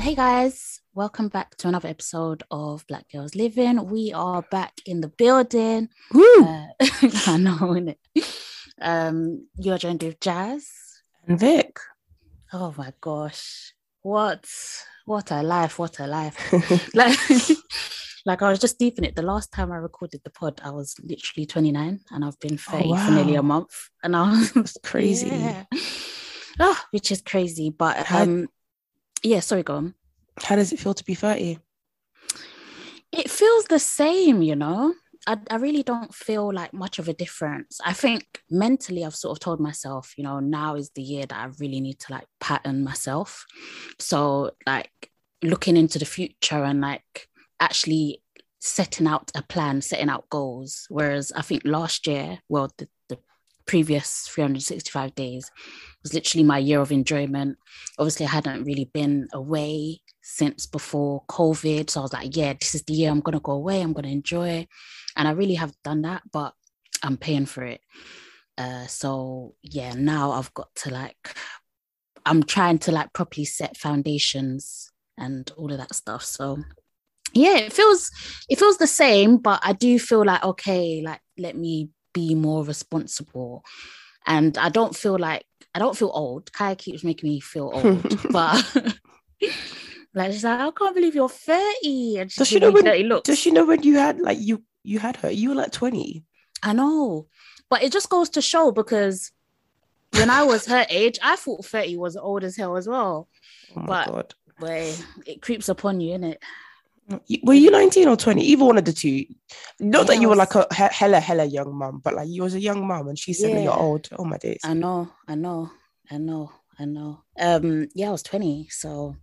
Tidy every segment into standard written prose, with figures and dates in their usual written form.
Hey guys, welcome back to another episode of Black Girls Living. We are back in the building. Woo! I know, isn't it? You're joined with Jazz and Vic. Oh my gosh, what a life! Like I was just deep in it. The last time I recorded the pod, I was literally 29, and I've been 30 for nearly a month, and I was crazy. Yeah. Oh, which is crazy, but yeah, sorry, go on. How does it feel to be 30? It feels the same, you know. I really don't feel like much of a difference. I think mentally I've sort of told myself, you know, now is the year that I really need to like pattern myself. So like looking into the future and like actually setting out a plan, setting out goals. Whereas I think last year, well, the previous 365 days was literally my year of enjoyment. Obviously, I hadn't really been away since before COVID. So I was like, yeah, this is the year I'm going to go away. I'm going to enjoy. And I really have done that, but I'm paying for it. So yeah, now I've got to like, I'm trying to like properly set foundations and all of that stuff. So yeah, it feels the same, but I do feel like, okay, like let me be more responsible. And I don't feel old. Kaya keeps making me feel old, but like she's like, I can't believe you're 30. And does she know when? Does she know when you had like you had her? You were like 20. I know, but it just goes to show because when I was her age, I thought 30 was old as hell as well. Oh my God. Boy, it creeps upon you, innit? Were you 19 or 20? Either one of the two. Not that you were like a hella young mum, but like you was a young mum and she's 7 year old. Oh my days. I know. I was 20. So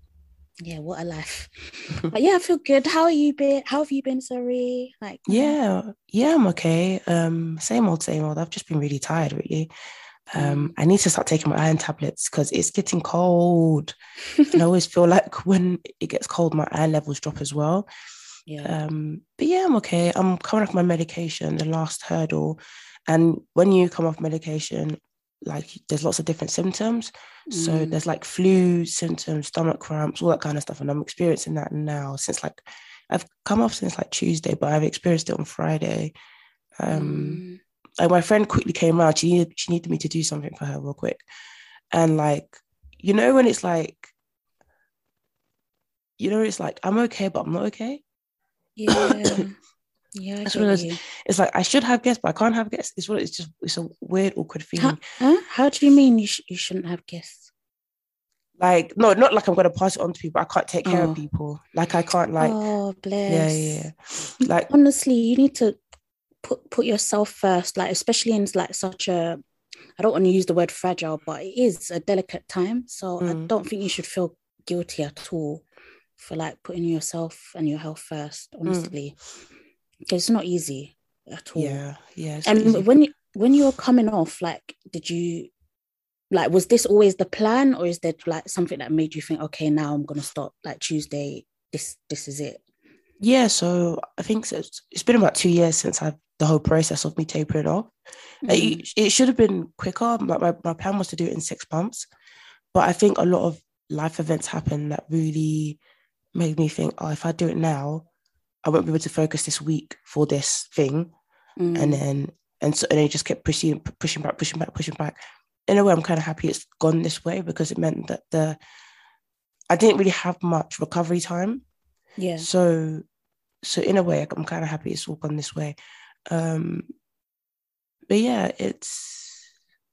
yeah, what a life. But yeah, I feel good. How have you been, sorry? Like I'm okay. Same old. I've just been really tired, really. I need to start taking my iron tablets because it's getting cold and I always feel like when it gets cold my iron levels drop as well. But yeah, I'm okay. I'm coming off my medication, the last hurdle, and when you come off medication, like there's lots of different symptoms. So there's like flu symptoms, stomach cramps, all that kind of stuff, and I'm experiencing that now since like I've come off since like Tuesday, but I've experienced it on Friday. Like my friend quickly came out. She needed me to do something for her real quick. And like, you know, when it's like, you know, it's like, I'm okay, but I'm not okay. Yeah. Yeah. It's like, I should have guests, but I can't have guests. It's a weird, awkward feeling. How do you mean you shouldn't have guests? Like, no, not like I'm going to pass it on to people. I can't take care of people. Like I can't like, oh, bless. Yeah. Like, honestly, you need to put yourself first, like especially in like such a, I don't want to use the word fragile, but it is a delicate time. So I don't think you should feel guilty at all for like putting yourself and your health first, honestly. It's not easy at all. Yeah. And when you were coming off, like did you, like was this always the plan, or is there like something that made you think, okay, now I'm gonna stop, like Tuesday, this is it? Yeah, so I think it's been about 2 years since I've the whole process of me tapering off. It should have been quicker. My plan was to do it in 6 months, but I think a lot of life events happened that really made me think, if I do it now, I won't be able to focus this week for this thing. And it just kept pushing back. In a way, I'm kind of happy it's gone this way because it meant that I didn't really have much recovery time. Yeah. So in a way, I'm kind of happy it's all gone this way. But yeah,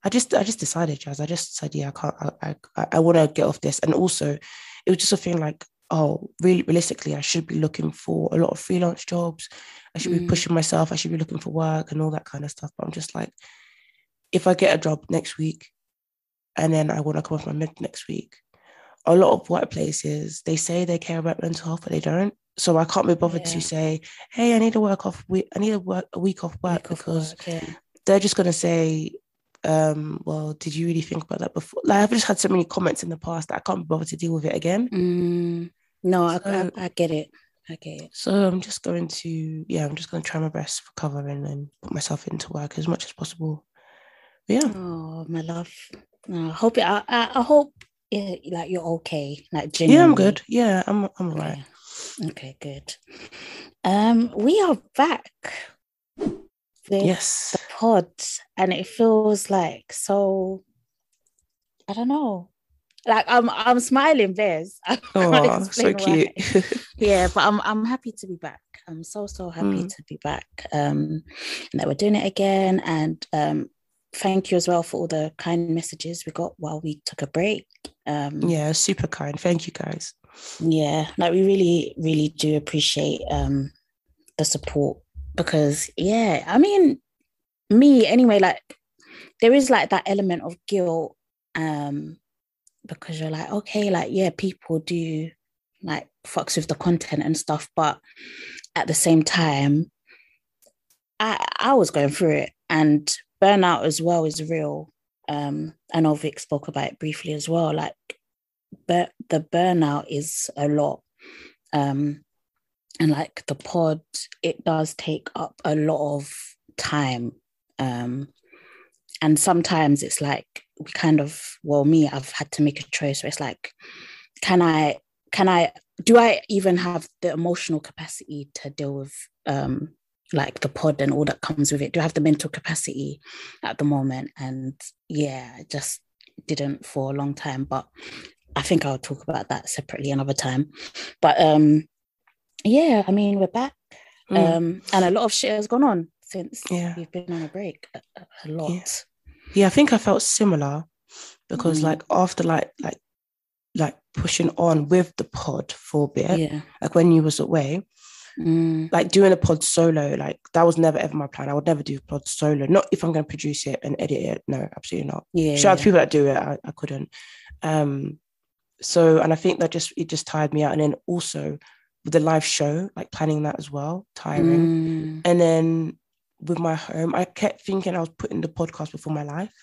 I just decided, Jazz. I just said, yeah, I can't. I want to get off this. And also, it was just a thing like, oh, really, realistically, I should be looking for a lot of freelance jobs. I should be pushing myself. I should be looking for work and all that kind of stuff. But I'm just like, if I get a job next week, and then I want to come off my med next week, a lot of workplaces, they say they care about mental health, but they don't. So I can't be bothered to say, hey, I need to work a week off work. They're just gonna say, well, did you really think about that before? Like, I've just had so many comments in the past that I can't be bothered to deal with it again. I get it. So I'm just going to try my best, recover, and then put myself into work as much as possible. But yeah. Oh, my love. I hope yeah, like you're okay. Like genuinely. Yeah, I'm good. Yeah, I'm all right. Okay, good. We are back. Yes, the pod, and it feels like, so I don't know, like I'm smiling, Bez. Oh, so cute. Yeah, but I'm happy to be back. I'm so happy to be back, and that we're doing it again. And thank you as well for all the kind messages we got while we took a break. Yeah, super kind. Thank you guys. Yeah, like we really, really do appreciate the support. Because, yeah, I mean, me anyway, like there is like that element of guilt because you're like, okay, like, yeah, people do like fucks with the content and stuff. But at the same time, I was going through it, and burnout as well is real. I know Vic spoke about it briefly as well. Like, but the burnout is a lot. And like the pod, it does take up a lot of time. And sometimes it's like we kind of, well, me, I've had to make a choice where it's like, do I even have the emotional capacity to deal with like the pod and all that comes with it? Do I have the mental capacity at the moment? And yeah, I just didn't for a long time. But I think I'll talk about that separately another time. But yeah, I mean, we're back, and a lot of shit has gone on since we've been on a break, a lot. Yeah, I think I felt similar because, like, after like pushing on with the pod for a bit, like when you was away, like doing a pod solo, like that was never ever my plan. I would never do pod solo. Not if I'm going to produce it and edit it. No, absolutely not. Yeah, shout out to people that do it. I couldn't. So, and I think that it just tired me out, and then also. With the live show, like planning that as well, tiring. And then with my home, I kept thinking I was putting the podcast before my life.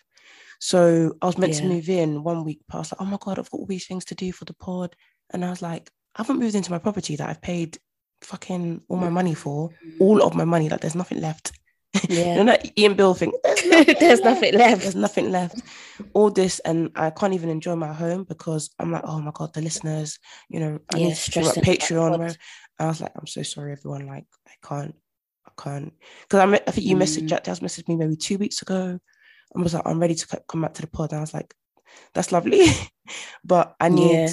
So I was meant to move in 1 week past, like, oh my God, I've got all these things to do for the pod. And I was like, I haven't moved into my property that I've paid fucking all my money for, all of my money, like there's nothing left. Yeah. You know that Ian Bill thing, there's nothing left, all this, and I can't even enjoy my home because I'm like, oh my God, the listeners, you know, I need to like Patreon, where I was like, I'm so sorry everyone, like I can't because I think you messaged, Jack Daz messaged me maybe 2 weeks ago. I was like, I'm ready to come back to the pod, and I was like, that's lovely. But I need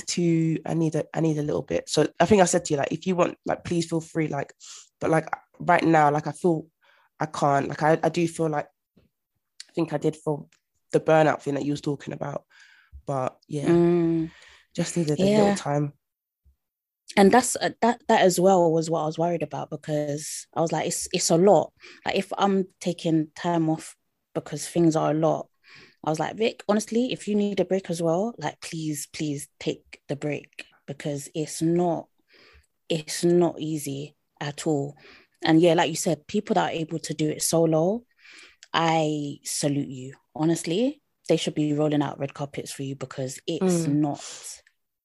I need a little bit. So I think I said to you, like, if you want, like, please feel free, like, but like right now, like I feel I can't, like, I do feel like, I think I did for the burnout thing that you was talking about, but just needed a little time. And that's that as well was what I was worried about, because I was like, it's a lot. Like, if I'm taking time off because things are a lot, I was like, Vic, honestly, if you need a break as well, like, please take the break, because it's not easy at all. And yeah, like you said, people that are able to do it solo, I salute you. Honestly, they should be rolling out red carpets for you, because it's not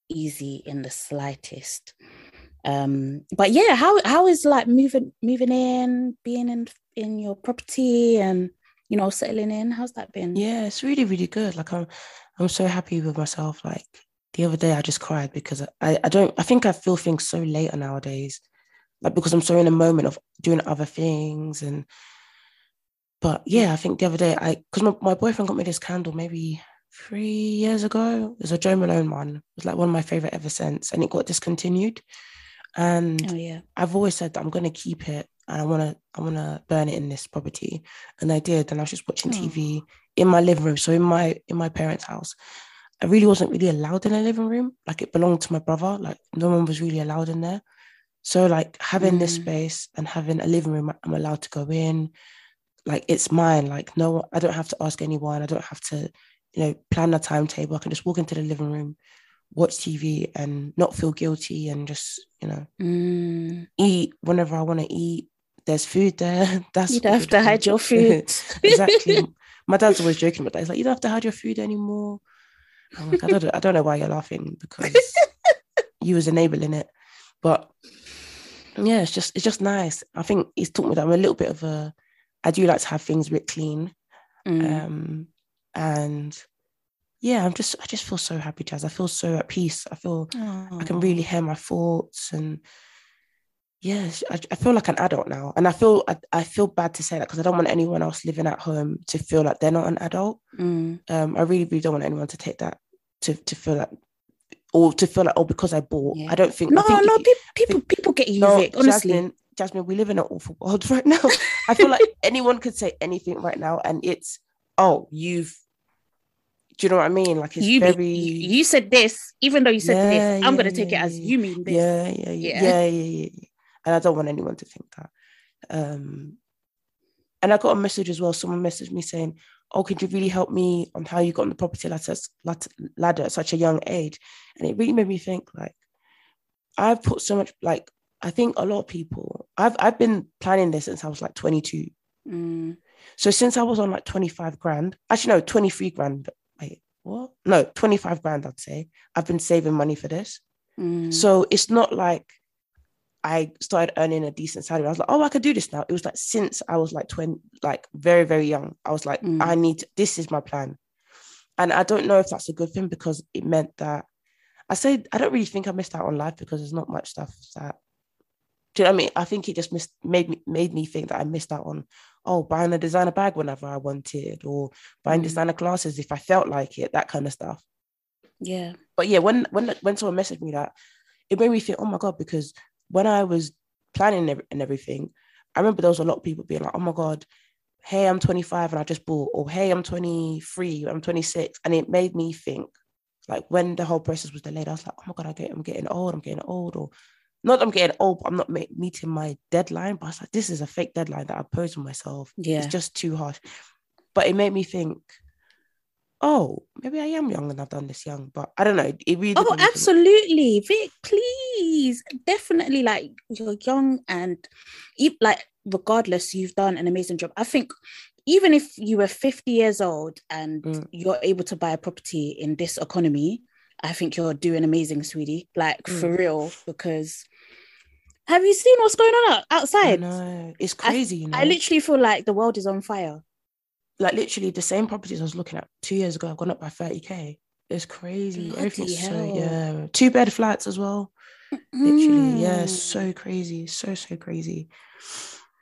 easy in the slightest. But yeah, how is like moving in, being in your property, and, you know, settling in? How's that been? Yeah, it's really, really good. Like, I'm so happy with myself. Like the other day, I just cried because I think I feel things so later nowadays. Like, because I'm so in a moment of doing other things, and But yeah, I think the other day, because my boyfriend got me this candle maybe 3 years ago. It was a Jo Malone one. It was like one of my favorite ever since, and it got discontinued. And I've always said that I'm going to keep it, and I want to burn it in this property. And I did. And I was just watching TV in my living room. So in my parents' house, I really wasn't really allowed in the living room. Like, it belonged to my brother. Like, no one was really allowed in there. So like, having this space and having a living room, I'm allowed to go in. Like, it's mine. Like, no, I don't have to ask anyone. I don't have to, plan a timetable. I can just walk into the living room, watch TV and not feel guilty, and just, eat whenever I want to eat. There's food there. You don't have to hide your food. Exactly. My dad's always joking about that. He's like, you don't have to hide your food anymore. I'm like, I don't know why you're laughing, because you was enabling it. But yeah, it's just nice. I think it's taught me that I'm a little bit of I do like to have things a bit clean. And yeah, I just feel so happy, Jazz. I feel so at peace. I feel I can really hear my thoughts, and yes, I feel like an adult now. And I feel bad to say that, because I don't want anyone else living at home to feel like they're not an adult. I really, really don't want anyone to take that to feel like, or to feel like, oh, because I bought. Yeah. I don't think. People get you, Vic, honestly. Jasmine, we live in an awful world right now. I feel like anyone could say anything right now, and it's, do you know what I mean? Like, it's you said this, even though you said this, I'm going to take it as you mean this. Yeah. And I don't want anyone to think that. And I got a message as well. Someone messaged me saying, oh, could you really help me on how you got on the property ladder at such a young age? And it really made me think, like, I've put so much, like, I think a lot of people, I've been planning this since I was like 22. So since I was on like 23 grand, wait, what? No, 25 grand, I'd say. I've been saving money for this. So it's not like I started earning a decent salary. I was like, oh, I could do this now. It was like, since I was like 20, like very, very young, I was like, this is my plan. And I don't know if that's a good thing, because it meant that I don't really think I missed out on life, because there's not much stuff that, do you know what I mean? I think it just made me think that I missed out on, buying a designer bag whenever I wanted, or buying designer glasses if I felt like it, that kind of stuff. Yeah. But yeah, when someone messaged me that, it made me think, oh my God, because when I was planning and everything, I remember there was a lot of people being like, oh my God, hey, I'm 25 and I just bought, or hey, I'm 23, I'm 26. And it made me think, like, when the whole process was delayed, I was like, oh my God, I'm getting old, or not that I'm getting old, but I'm not meeting my deadline. But I was like, this is a fake deadline that I posed on myself. Yeah. It's just too harsh. But it made me think, oh, maybe I am young and I've done this young. But I don't know. It really. Oh, absolutely. Vic, please. Definitely, like, you're young, and like, regardless, you've done an amazing job. I think even if you were 50 years old and you're able to buy a property in this economy, I think you're doing amazing, sweetie. Like, for real, because... Have you seen what's going on outside? No, it's crazy. I literally feel like the world is on fire. Like, literally, the same properties I was looking at 2 years ago have gone up by 30k. It's crazy. Bloody everything's hell. So, yeah. 2-bed flats as well. Literally, yeah. So crazy. So crazy.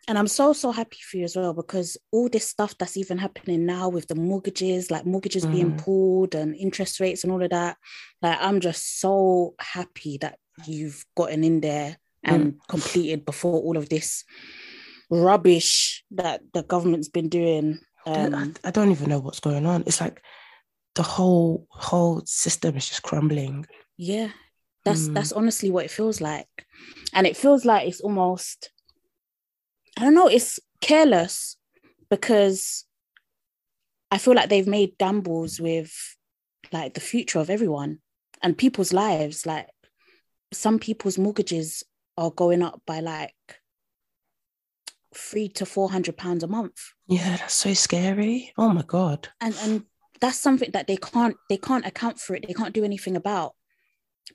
And I'm so happy for you as well, because all this stuff that's even happening now with the mortgages, like mortgages being pulled and interest rates and all of that. Like, I'm just so happy that you've gotten in there and completed before all of this rubbish that the government's been doing. I don't even know what's going on. It's like the whole system is just crumbling. Yeah, that's honestly what it feels like. And it feels like it's almost, I don't know, it's careless, because I feel like they've made gambles with, like, the future of everyone and people's lives. Like, some people's mortgages are going up by like £300 to £400 a month. Yeah, that's so scary. Oh my God. And that's something that they can't account for it. They can't do anything about,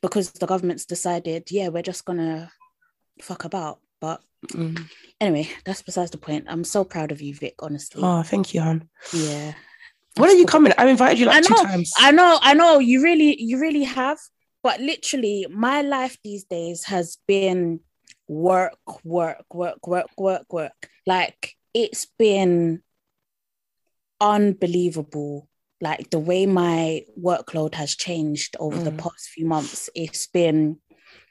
because the government's decided, yeah, we're just gonna fuck about. But anyway, that's besides the point. I'm so proud of you, Vic, honestly. Oh, thank you, hon. Yeah. When are you coming? I've invited you like 2 times. I know. You really have. But literally, my life these days has been work. Like, it's been unbelievable. Like the way my workload has changed over the past few months, it's been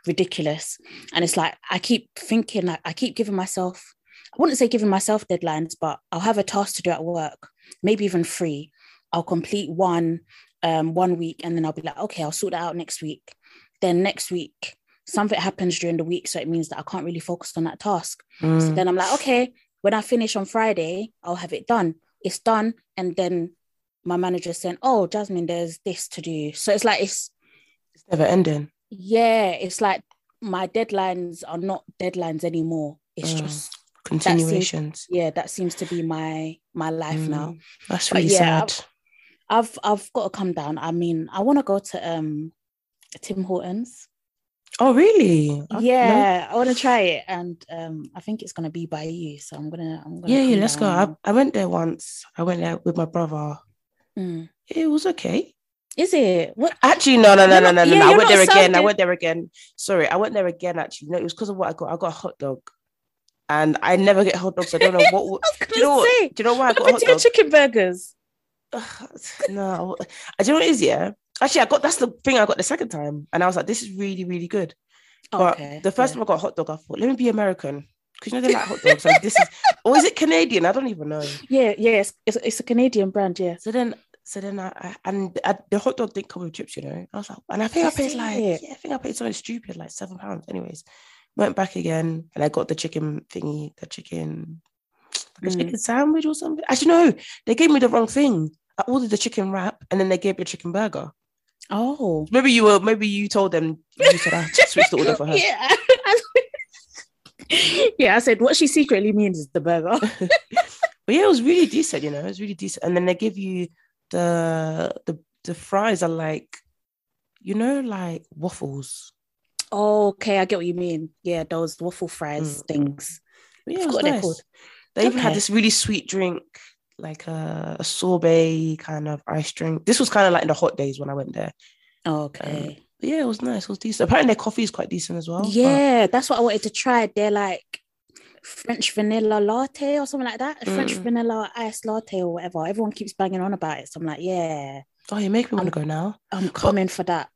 ridiculous. And it's like, I keep thinking, like, I keep giving myself, I wouldn't say giving myself deadlines, but I'll have a task to do at work, maybe even three. I'll complete one week, and then I'll be like, okay, I'll sort that out next week. Then next week, something happens during the week, so it means that I can't really focus on that task. So then I'm like, okay, when I finish on Friday, I'll have it done. It's done. And then my manager saying, oh, Jasmine, there's this to do. So it's like, it's never ending. Yeah, it's like my deadlines are not deadlines anymore. It's just continuations. That seems to be my life now. That's really sad. I've got to come down. I mean, I want to go to Tim Hortons. Oh, really? Yeah, I want to try it, and I think it's gonna be by you. So I'm gonna. Yeah, let's go. I went there once. I went there with my brother. It was okay. Is it? What? Actually, no. Yeah, I went there again. Sorry, I went there again. Actually, no, it was because of what I got. I got a hot dog, and I never get hot dogs. I don't know what. Do you know why I got hot dogs? Chicken burgers. No, do you know what it is? Yeah, actually, that's the thing I got the second time, and I was like, this is really, really good. But the first time I got a hot dog, I thought, let me be American, because you know they like hot dogs. Like this is, or is it Canadian? I don't even know. Yeah, it's a Canadian brand. Yeah. So then I the hot dog didn't come with chips, you know. I was like, and I think I paid something stupid, like £7. Anyways, went back again, and I got the chicken thingy, the chicken sandwich or something. Actually, no, they gave me the wrong thing. I ordered the chicken wrap, and then they gave me a chicken burger. Oh, maybe you told them. You said I switched the order for her. Yeah, I said what she secretly means is the burger. But yeah, it was really decent. You know, it was really decent. And then they give you the fries are like, you know, like waffles. Oh, okay, I get what you mean. Yeah, those waffle fries things. But yeah, I forgot what they're called. They even had this really sweet drink, like a sorbet kind of ice drink. This was kind of like in the hot days when I went there. Okay. Yeah, it was nice. It was decent. Apparently their coffee is quite decent as well. Yeah, that's what I wanted to try. They're like French vanilla latte or something like that. French vanilla iced latte or whatever. Everyone keeps banging on about it. So I'm like, yeah. Oh, you make me want to go now. I'm coming for that.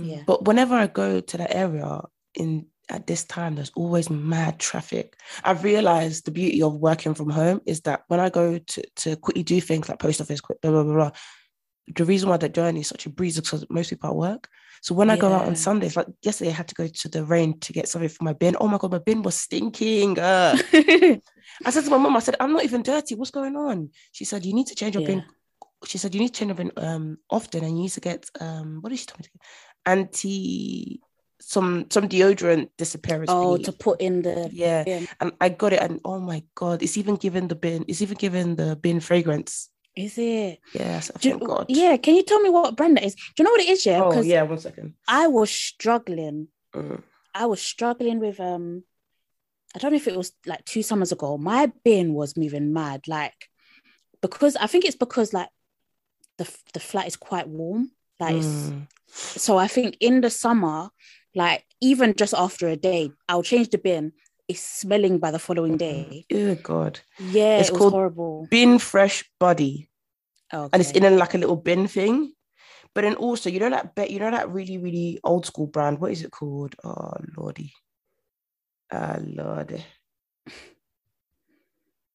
Yeah. But whenever I go to that area at this time, there's always mad traffic. I've realised the beauty of working from home is that when I go to quickly do things like post office, quick, blah, blah, blah, blah, the reason why that journey is such a breeze is because most people at work. So when I go out on Sundays, like yesterday, I had to go to the rain to get something for my bin. Oh my God, my bin was stinking. I said to my mum, I said, I'm not even dirty. What's going on? She said, you need to change your bin. She said, you need to change your bin often, and you need to get, what did she tell me to get? Some deodorant disappearance. Oh, to put in the bin. And I got it, and oh my God, it's even given the bin fragrance. Is it? Yes. Thank God. Yeah. Can you tell me what brand that is? Do you know what it is? Yeah. Oh yeah. 1 second. I was struggling. I was struggling with I don't know if it was like 2 summers ago. My bin was moving mad, like because I think it's because like the flat is quite warm. Like so I think in the summer, like even just after a day, I'll change the bin. It's smelling by the following day. Oh God. Yeah, it was called horrible. Bin Fresh Body. Okay. And it's in like a little bin thing. But then also, you know that really, really old school brand. What is it called? Oh Lordy. Lordy.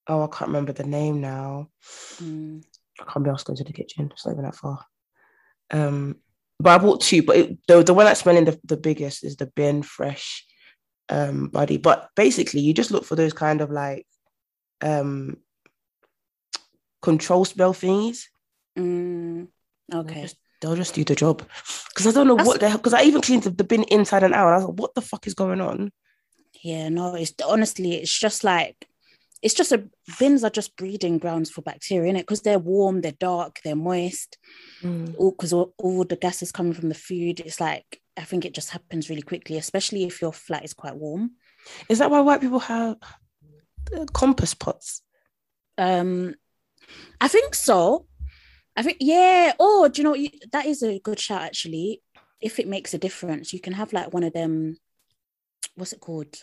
Oh, I can't remember the name now. I can't be asked to go to the kitchen. It's not even that far. But I bought 2, but the one that's smelling the biggest is the Bin Fresh Body. But basically, you just look for those kind of like control smell thingies. Okay. They'll just do the job. Because I don't know what the hell, because I even cleaned the bin inside and out. And I was like, what the fuck is going on? Yeah, no, it's just like, bins are just breeding grounds for bacteria, innit? Because they're warm, they're dark, they're moist. Because all the gases coming from the food, it's like, I think it just happens really quickly, especially if your flat is quite warm. Is that why white people have compost pots? I think so. Yeah. Oh, do you know, that is a good shout, actually. If it makes a difference, you can have like one of them, what's it called?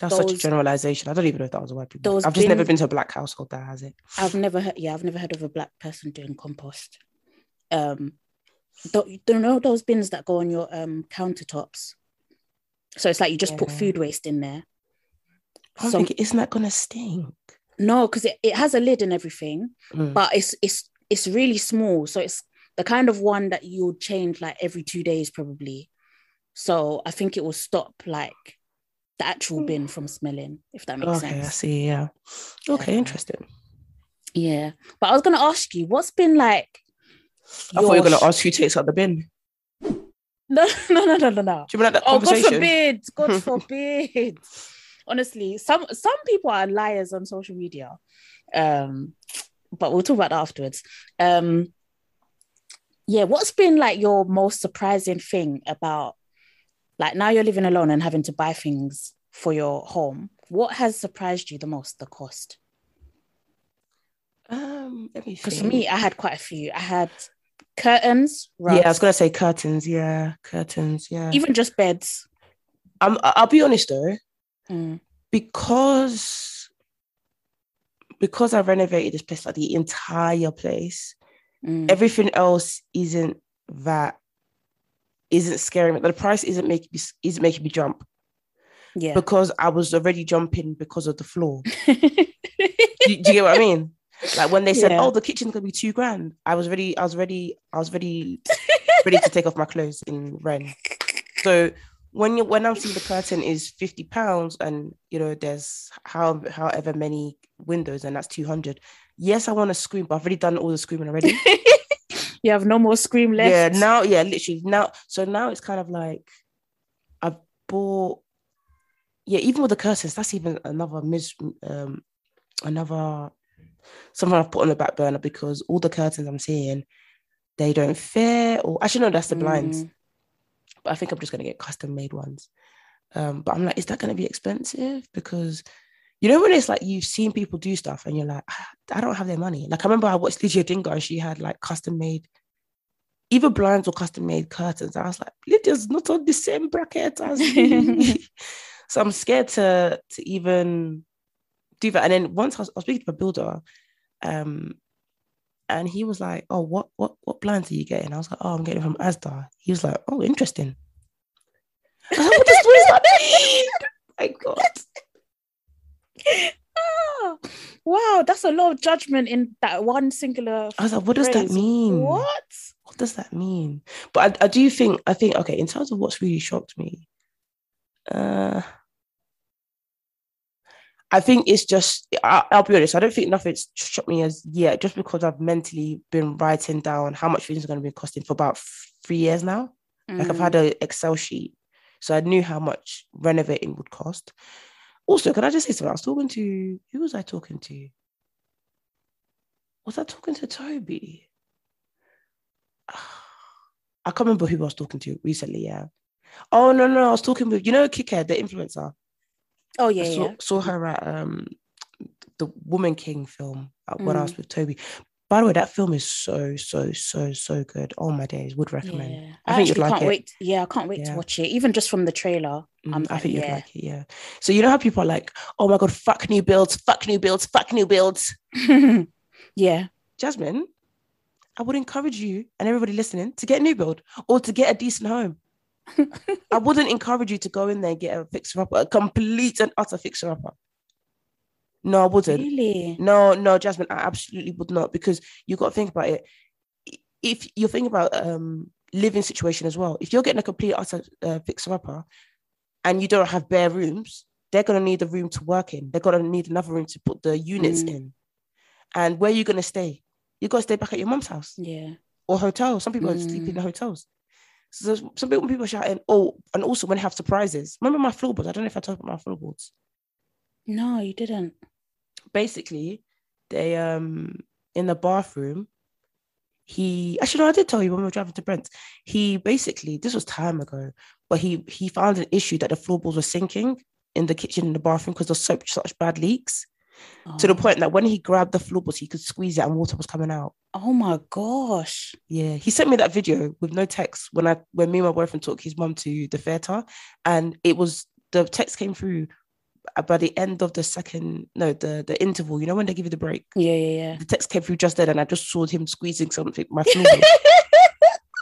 That's such a generalization. I don't even know if that was a word. I've just never been to a black household that has it. I've never heard of a black person doing compost. Don't know those bins that go on your countertops. So it's like you just put food waste in there. Isn't that gonna stink? No, because it has a lid and everything, but it's really small. So it's the kind of one that you'll change like every 2 days probably. So I think it will stop like the actual bin from smelling, if that makes sense. Okay, I see, yeah. Okay, interesting. Yeah. But I was gonna ask you, what's been like I thought you were gonna ask who takes out the bin. No. Do you remember that conversation? God forbid. Honestly, some people are liars on social media. But we'll talk about that afterwards. Yeah, what's been like your most surprising thing about like now you're living alone and having to buy things for your home? What has surprised you the most, the cost? Because for me, I had quite a few. I had curtains, right? Yeah, I was going to say curtains. Yeah, curtains. Yeah. Even just beds. I'll be honest though. Because I renovated this place, like the entire place, everything else isn't scaring me. The price isn't making me jump. Yeah. Because I was already jumping because of the floor. Do you get what I mean? Like when they said, "Oh, the kitchen's gonna be $2,000," I was ready ready to take off my clothes in rent. So when I'm seeing the curtain is £50 and you know there's however many windows and that's 200. Yes, I want to scream, but I've already done all the screaming already. You have no more scream left. Yeah, now, yeah, literally now. So now it's kind of like I bought. Yeah, even with the curtains, that's even another something I've put on the back burner because all the curtains I'm seeing, they don't fit. Or actually, no, that's the blinds. But I think I'm just going to get custom made ones. But I'm like, is that going to be expensive? Because you know when it's like you've seen people do stuff and you're like, I don't have their money. Like I remember I watched Lydia Dingo and she had like custom made, either blinds or custom made curtains. I was like, Lydia's not on the same bracket as me. So I'm scared to even do that. And then once I was speaking to my builder, and he was like, "Oh, what blinds are you getting?" I was like, "Oh, I'm getting from Asda." He was like, "Oh, interesting." I was like, what does that mean? My God. Oh, wow, that's a lot of judgment in that one singular phrase. I was like, what does that mean? What does that mean? But I do think, okay, in terms of what's really shocked me, I think it's just, I'll be honest, I don't think nothing's shocked me as yet, just because I've mentally been writing down how much things are going to be costing for about 3 years now. Like I've had an Excel sheet, so I knew how much renovating would cost. Also, can I just say something? I was talking to, who was I talking to? Was I talking to Toby? I can't remember who I was talking to recently, yeah. Oh, no, I was talking with, you know, Kickhead, the influencer. Oh yeah, saw her at the Woman King film when I was with Toby. By the way, that film is so good. Oh my days, would recommend. Yeah. I think you'd like it. Wait. Yeah, I can't wait to watch it. Even just from the trailer, I think you'd like it. Yeah. So you know how people are like, "Oh my God, fuck new builds." Yeah, Jasmine, I would encourage you and everybody listening to get a new build or to get a decent home. I wouldn't encourage you to go in there and get a fixer-upper, a complete and utter fixer-upper. No, I wouldn't. Really? No, Jasmine, I absolutely would not, because you've got to think about it. If you're thinking about living situation as well, if you're getting a complete utter fixer-upper and you don't have bare rooms, they're going to need a room to work in. They're going to need another room to put the units in. And where are you going to stay? You've got to stay back at your mum's house. Yeah. Or hotel. Some people are sleeping in hotels. So some people are shouting, oh, and also when they have surprises. Remember my floorboards? I don't know if I talked about my floorboards. No, you didn't. Basically, they in the bathroom, I did tell you when we were driving to Brent. He basically, this was time ago, but he found an issue that the floorboards were sinking in the kitchen and the bathroom because there's such bad leaks. Oh. To the point that when he grabbed the floorboards, he could squeeze it and water was coming out. Oh my gosh. Yeah, he sent me that video with no text when me and my boyfriend took his mum to the theatre, and it was the text came through by the end of the second, no, the interval, you know, when they give you the break. Yeah. The text came through just then, and I just saw him squeezing something, my finger.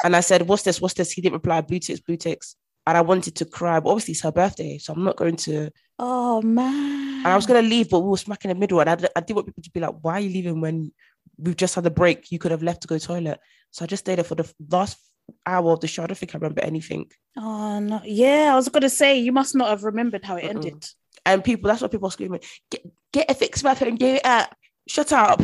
And I said, what's this? He didn't reply, blue ticks. And I wanted to cry, but obviously it's her birthday, so I'm not going to. Oh, man. And I was going to leave, but we were smack in the middle. And I didn't want people to be like, why are you leaving when we've just had a break? You could have left to go to the toilet. So I just stayed there for the last hour of the show. I don't think I remember anything. Oh, no. Yeah, I was going to say, you must not have remembered how it ended. And people, that's what people are screaming. Get a fix my phone, get it out. Shut up.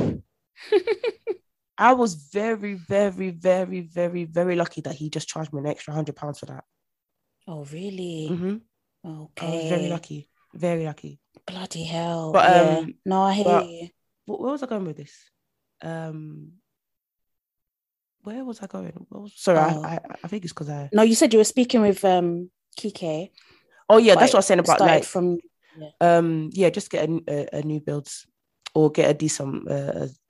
I was very, very, very, very, very lucky that he just charged me an extra £100 for that. Oh, really? Mm-hmm. Okay. I was very lucky. Very lucky. Bloody hell. But, yeah. No, I hear you. Where was I going with this? Where was I going? Sorry, oh. I think it's because I... No, you said you were speaking with Kike. Oh, yeah, that's what I was saying about, like... From... Yeah. Just get a new build or get a decent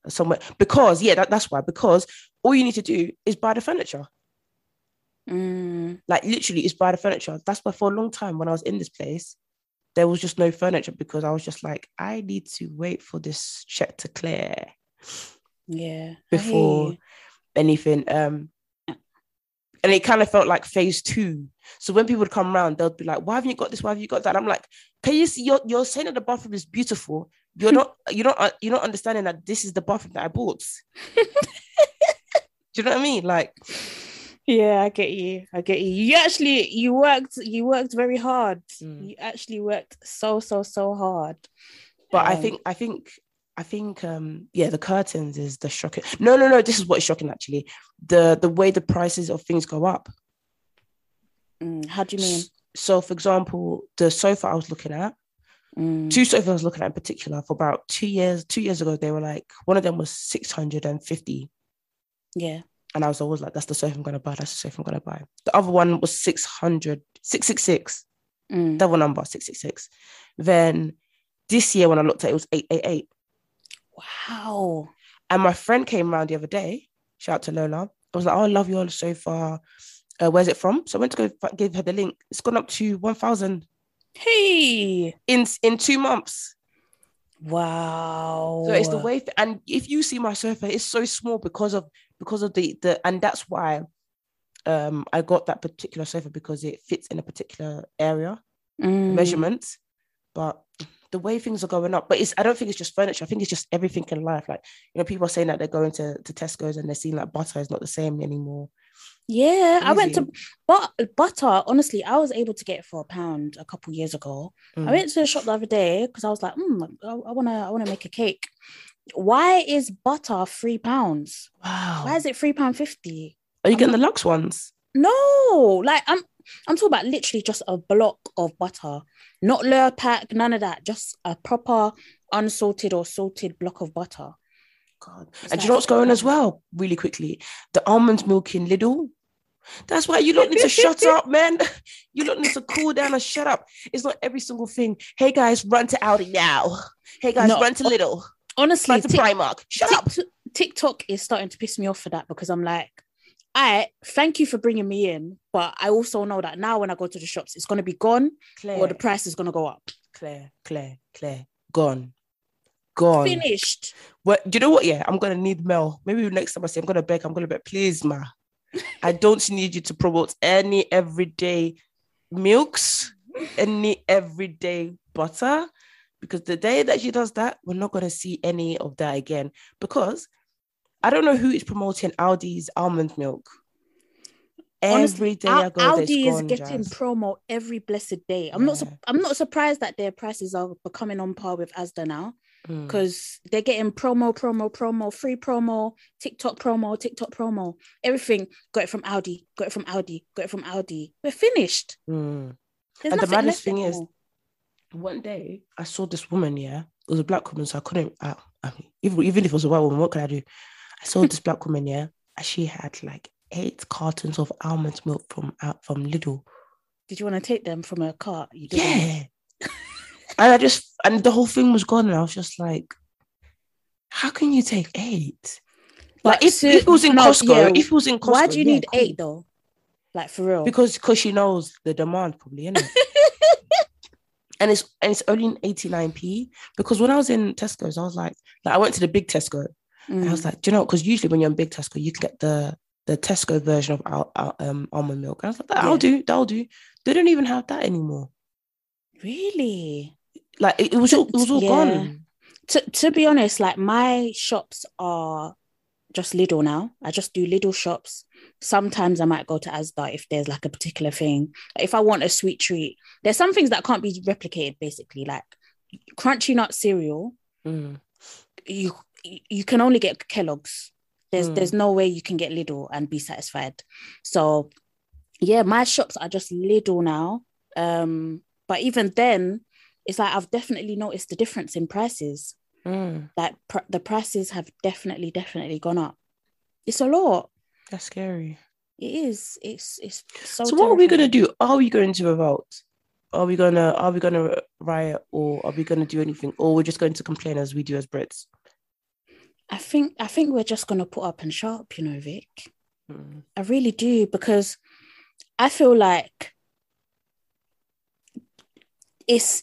somewhere. Because, that's why. Because all you need to do is buy the furniture. Like literally it's by the furniture. That's why for a long time when I was in this place there was just no furniture, because I was just like, I need to wait for this check to clear before anything. And it kind of felt like phase two, so when people would come around they'd be like, why haven't you got this, why have you got that? And I'm like, can you see you're saying that the bathroom is beautiful, you're not understanding that this is the bathroom that I bought. Do you know what I mean? Like, yeah, I get you. You worked very hard. You actually worked so hard. But I think the curtains is the shocking. No, this is what is shocking actually. The way the prices of things go up. How do you mean? So for example, the sofa I was looking at, two sofas I was looking at in particular for about 2 years ago, they were like, one of them was 650. Yeah. And I was always like, that's the sofa I'm going to buy. The other one was 666. Double number, 666. Then this year when I looked at it, it was 888. Wow. And my friend came around the other day, shout out to Lola. I was like, oh, I love your sofa. Where's it from? So I went to go give her the link. It's gone up to 1,000. Hey! In 2 months. Wow. So it's the way, and if you see my sofa, it's so small because of the and that's why I got that particular sofa, because it fits in a particular area measurements. But the way things are going up, but I don't think it's just furniture, I think it's just everything in life. Like, you know, people are saying that they're going to Tesco's and they're seeing like butter is not the same anymore. Yeah, I went to butter. Honestly, I was able to get it for £1 a couple years ago. I went to the shop the other day because I was like, I want to make a cake. Why is butter £3? Wow. Why is it £3.50? Are you getting the luxe ones? No, like I'm talking about literally just a block of butter, not layer pack, none of that. Just a proper unsalted or salted block of butter. God. It's and do you know what's going on as well? Really quickly, the almond milk in Lidl. That's why you don't need to shut up, man. You don't need to cool down and shut up. It's not every single thing. Hey guys, run to Aldi now. Hey guys, run to Lidl. Honestly, run to Primark. Shut up. TikTok is starting to piss me off for that, because I'm like, I thank you for bringing me in, but I also know that now when I go to the shops, it's going to be gone, Claire, or the price is going to go up. Claire, gone. Finished. Well, do you know what? Yeah, I'm going to need Mel. Maybe next time I say, I'm going to beg, please, ma. I don't need you to promote any everyday milks, any everyday butter, because the day that she does that, we're not going to see any of that again, because I don't know who is promoting Aldi's almond milk. Honestly, every day I go, Aldi is getting promo every blessed day. I'm not surprised that their prices are becoming on par with Asda now, because they're getting promo, free promo, TikTok promo, everything. Got it from Aldi, got it from Aldi. We're finished. And the maddest thing is, one day I saw this woman, it was a black woman, so I couldn't, even if it was a white woman, what could I do? I saw this black woman, and she had like 8 cartons of almond milk from Lidl. Did you want to take them from her cart? You didn't. Yeah. And the whole thing was gone, and I was just like, how can you take 8? Like, if it was in Costco, why do you need 8 though? Like, for real? Because she knows the demand, probably, isn't it? And it's only in 89p, because when I was in Tesco's, I was like I went to the big Tesco, and I was like, do you know, because usually when you're in big Tesco, you can get the Tesco version of our almond milk. And I was like, that'll do. They don't even have that anymore. Really? Like it was all gone. To be honest, like my shops are just Lidl now. I just do Lidl shops. Sometimes I might go to Asda if there's like a particular thing. If I want a sweet treat, there's some things that can't be replicated, basically, like crunchy nut cereal. You can only get Kellogg's. There's no way you can get Lidl and be satisfied. So yeah, my shops are just Lidl now. But even then, it's like I've definitely noticed the difference in prices. Like the prices have definitely gone up. It's a lot. That's scary. It is. It's so. So what terrifying. Are we gonna do? Are we going to revolt? Are we gonna riot, or are we gonna do anything, or we're just going to complain as we do as Brits? I think we're just gonna put up and shut up, you know, Vic. I really do, because I feel like it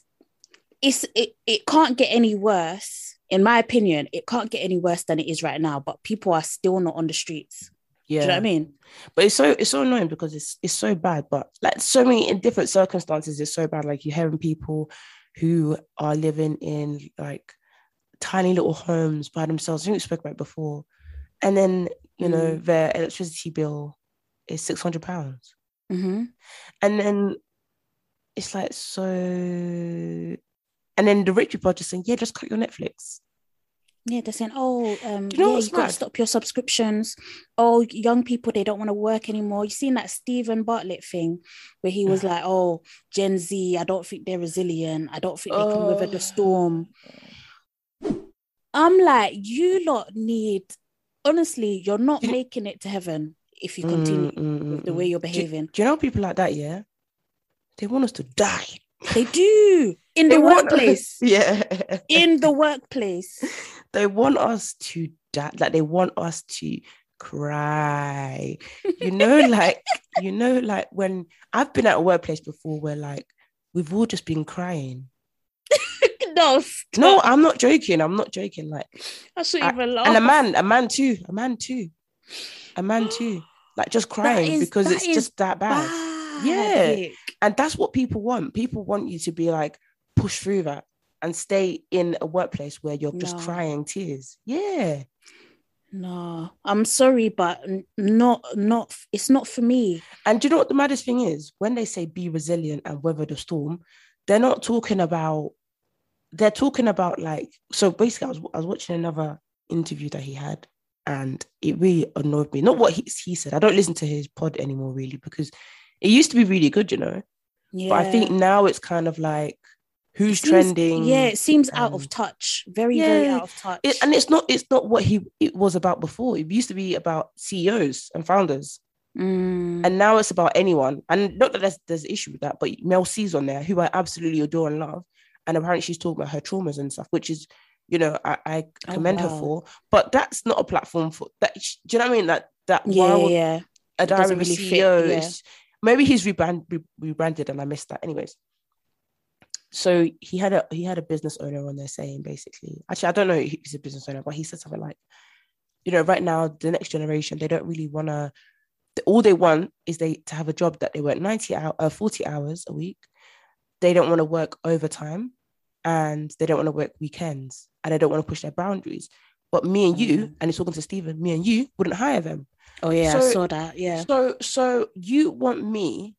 can't get any worse, in my opinion. It can't get any worse than it is right now, but people are still not on the streets. Yeah. Do you know what I mean? But it's so annoying, because it's so bad, but like so many in different circumstances, it's so bad. Like you're hearing people who are living in like tiny little homes by themselves. I think we spoke about it before. And then, you know, their electricity bill is £600. And then it's like, so, and then the rich people are just saying, yeah, just cut your Netflix. Yeah, they're saying, oh, you know, you've got to stop your subscriptions. Oh, young people, they don't want to work anymore. You've seen that Stephen Bartlett thing where he was like, oh, Gen Z, I don't think they're resilient. I don't think they can weather the storm. I'm like, you lot need, honestly, you're not making it to heaven if you continue with the way you're behaving. Do you know people like that, yeah? They want us to die. They do. In the workplace. Yeah. In the workplace. They want us to die. Like, they want us to cry. You know, like, when I've been at a workplace before where, like, we've all just been crying. No, stop. No, I'm not joking. Like, I shouldn't even laugh. And a man too. Like, just crying because it's just that bad. Yeah, and that's what people want. People want you to be like, push through that and stay in a workplace where you're just crying tears. Yeah. No, I'm sorry, but not. It's not for me. And do you know what the maddest thing is? When they say be resilient and weather the storm, they're not talking about. They're talking about like, so basically, I was watching another interview that he had, and it really annoyed me. Not what he said. I don't listen to his pod anymore, really, because. It used to be really good, you know, but I think now it's kind of like trending. Yeah, it seems out of touch, very out of touch. And it's not what it was about before. It used to be about CEOs and founders, and now it's about anyone. And not that there's an issue with that, but Mel C's on there, who I absolutely adore and love, and apparently she's talking about her traumas and stuff, which is, you know, I commend her for. But that's not a platform for that. Do you know what I mean? That a diary of really CEOs. Yeah. Maybe he's rebranded and I missed that. Anyways, so he had a business owner on there saying, basically, actually, I don't know if he's a business owner, but he said something like, you know, right now, the next generation, they don't really want to, all they want is to have a job that they work 40 hours a week. They don't want to work overtime, and they don't want to work weekends, and they don't want to push their boundaries. But me and you, and he's talking to Stephen, me and you wouldn't hire them. Oh yeah, I saw that. Yeah. So you want me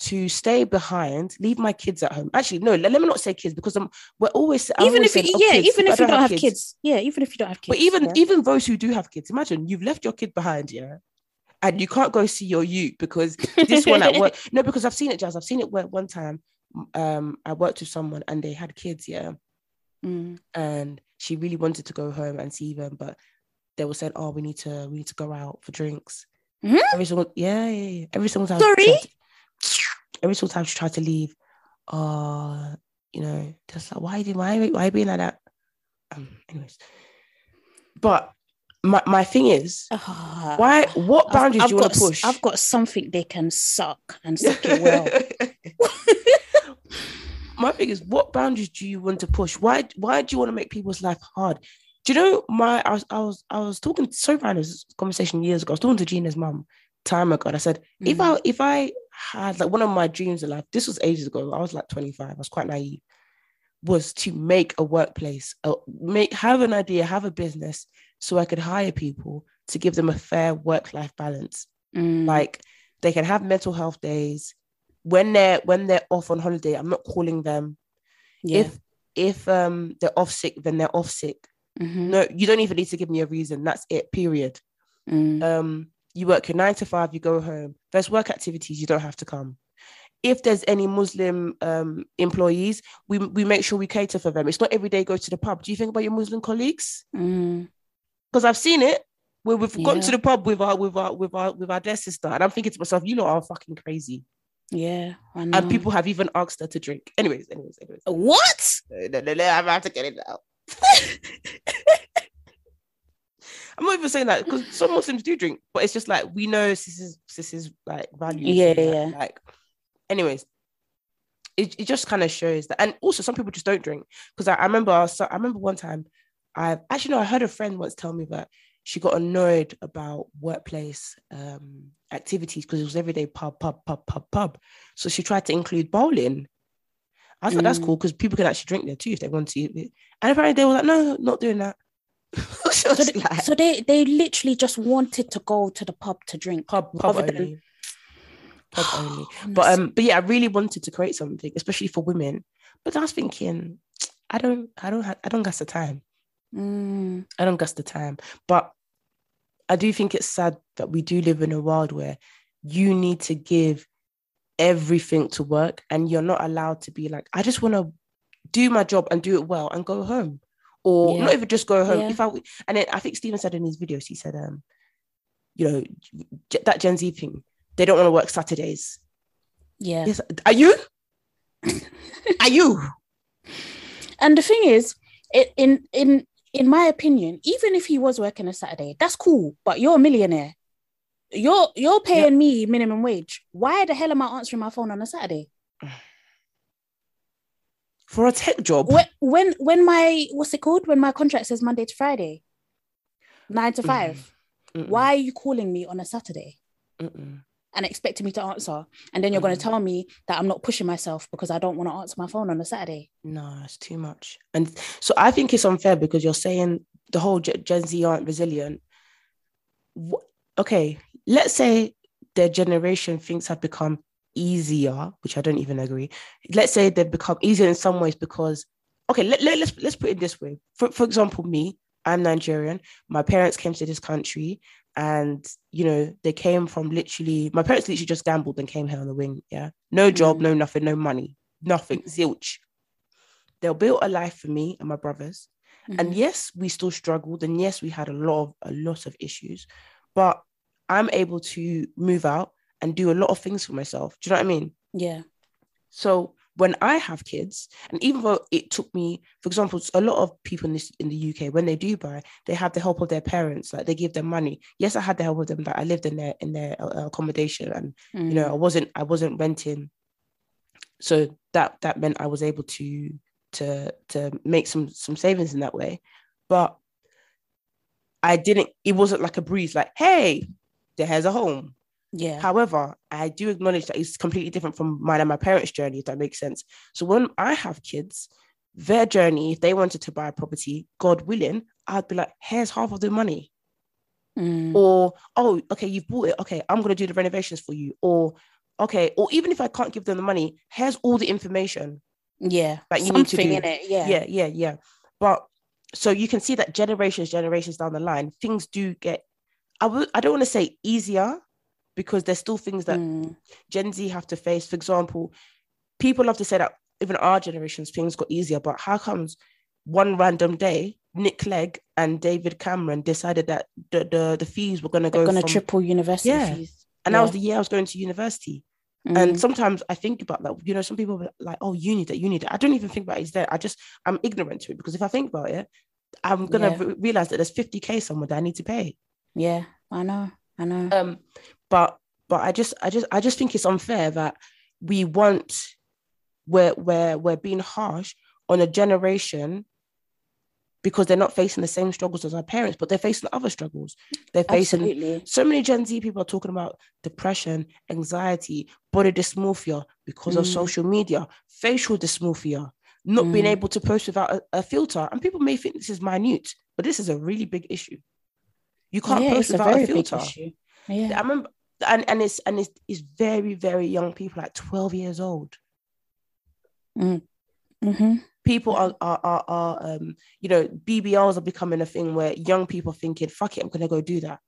to stay behind, leave my kids at home? Actually, no. Let me not say kids, because we're always even if you don't have kids. But even those who do have kids, imagine you've left your kid behind, yeah, and you can't go see your youth because this one at work. No, because I've seen it, Jazz. I've seen it where one time, I worked with someone and they had kids, yeah, and she really wanted to go home and see them, but. They were saying, "Oh, we need to go out for drinks." Mm-hmm. Every single time she tried to leave, you know, just like why are you being like that? Anyways, but my thing is, why? What boundaries do you want to push? I've got something they can suck and suck it well. my thing is, what boundaries do you want to push? Why do you want to make people's life hard? Do you know, I was talking, sorry, I had this conversation years ago. I was talking to Gina's mum time ago. And I said, if I had, like, one of my dreams in life, this was ages ago, I was like 25, I was quite naive, was to make a workplace, have an idea, have a business, so I could hire people to give them a fair work-life balance. Like, they can have mental health days. When they're off on holiday, I'm not calling them. Yeah. If they're off sick, then they're off sick. Mm-hmm. No, you don't even need to give me a reason. That's it, period. You work your 9 to 5, you go home. If there's work activities, you don't have to come. If there's any Muslim employees, we make sure we cater for them. It's not every day go to the pub. Do you think about your Muslim colleagues? Because I've seen it. Where we've gone to the pub with our dear sister, and I'm thinking to myself, you lot are fucking crazy. Yeah, I know. And people have even asked her to drink. Anyways. What? No, I'm about to get it out. I'm not even saying that, because some Muslims do drink, but it's just like, we know this is like values. Yeah. Like, anyways, it just kind of shows that. And also, some people just don't drink, because I remember one time, I heard a friend once tell me that she got annoyed about workplace activities because it was everyday pub. So she tried to include bowling. I thought that's cool, because people can actually drink there too if they want to. And apparently they were like, no, not doing that. so they literally just wanted to go to the pub to drink. Pub only. But yeah, I really wanted to create something, especially for women. But I was thinking, I don't gas the time. I don't guess the time, but I do think it's sad that we do live in a world where you need to give everything to work, and you're not allowed to be like, I just want to do my job and do it well and go home, or not even just go home. Yeah. And then I think Stephen said in his videos, he said, you know, that Gen Z thing, they don't want to work Saturdays. Yeah, yes, are you? Are you? And the thing is, in my opinion, even if he was working a Saturday, that's cool, but you're a millionaire. You're paying me minimum wage. Why the hell am I answering my phone on a Saturday? For a tech job? When my, what's it called? When my contract says Monday to Friday, 9 to 5, why are you calling me on a Saturday? And expecting me to answer? And then you're going to tell me that I'm not pushing myself because I don't want to answer my phone on a Saturday. No, it's too much. And so I think it's unfair, because you're saying the whole Gen Z aren't resilient. Okay, let's say their generation, things have become easier, which I don't even agree. Let's say they've become easier in some ways because, okay, let's put it this way. For example, me, I'm Nigerian. My parents came to this country. And, you know, they came from literally, my parents literally just gambled and came here on the wing. Yeah. No job, no nothing, no money, nothing, zilch. They built a life for me and my brothers. And yes, we still struggled. And yes, we had a lot of issues, but I'm able to move out and do a lot of things for myself. Do you know what I mean? Yeah. So when I have kids, and even though it took me, for example, a lot of people in the UK, when they do buy, they have the help of their parents, like they give them money. Yes, I had the help of them, but I lived in their accommodation, and you know, I wasn't renting, so that meant I was able to make some savings in that way. But it wasn't like a breeze, like, hey, there has a home. Yeah. However, I do acknowledge that it's completely different from mine and my parents' journey, if that makes sense. So when I have kids, their journey, if they wanted to buy a property, God willing, I'd be like, here's half of the money. Or, oh, okay, you've bought it. Okay, I'm going to do the renovations for you. Or, okay, or even if I can't give them the money, here's all the information. Yeah. That you need to do. In it. Yeah. Yeah. But so you can see that generations down the line, things do get, I don't want to say easier, because there's still things that Gen Z have to face. For example, people love to say that even our generation's things got easier, but how comes one random day, Nick Clegg and David Cameron decided that the fees were going to go going to triple university fees. And that was the year I was going to university. And sometimes I think about that, you know, some people are like, oh, you need it. I don't even think about it. It's there. I'm ignorant to it, because if I think about it, I'm going to realize that there's 50K somewhere that I need to pay. Yeah, I know. But I just think it's unfair that we want we're being harsh on a generation because they're not facing the same struggles as our parents, but they're facing other struggles. They're facing so many Gen Z people are talking about depression, anxiety, body dysmorphia because of social media, facial dysmorphia, not being able to post without a filter. And people may think this is minute, but this is a really big issue. You can't post without a filter. Yeah. I remember, and it's very, very young people, like 12 years old. People are you know, BBLs are becoming a thing where young people are thinking, fuck it, I'm going to go do that.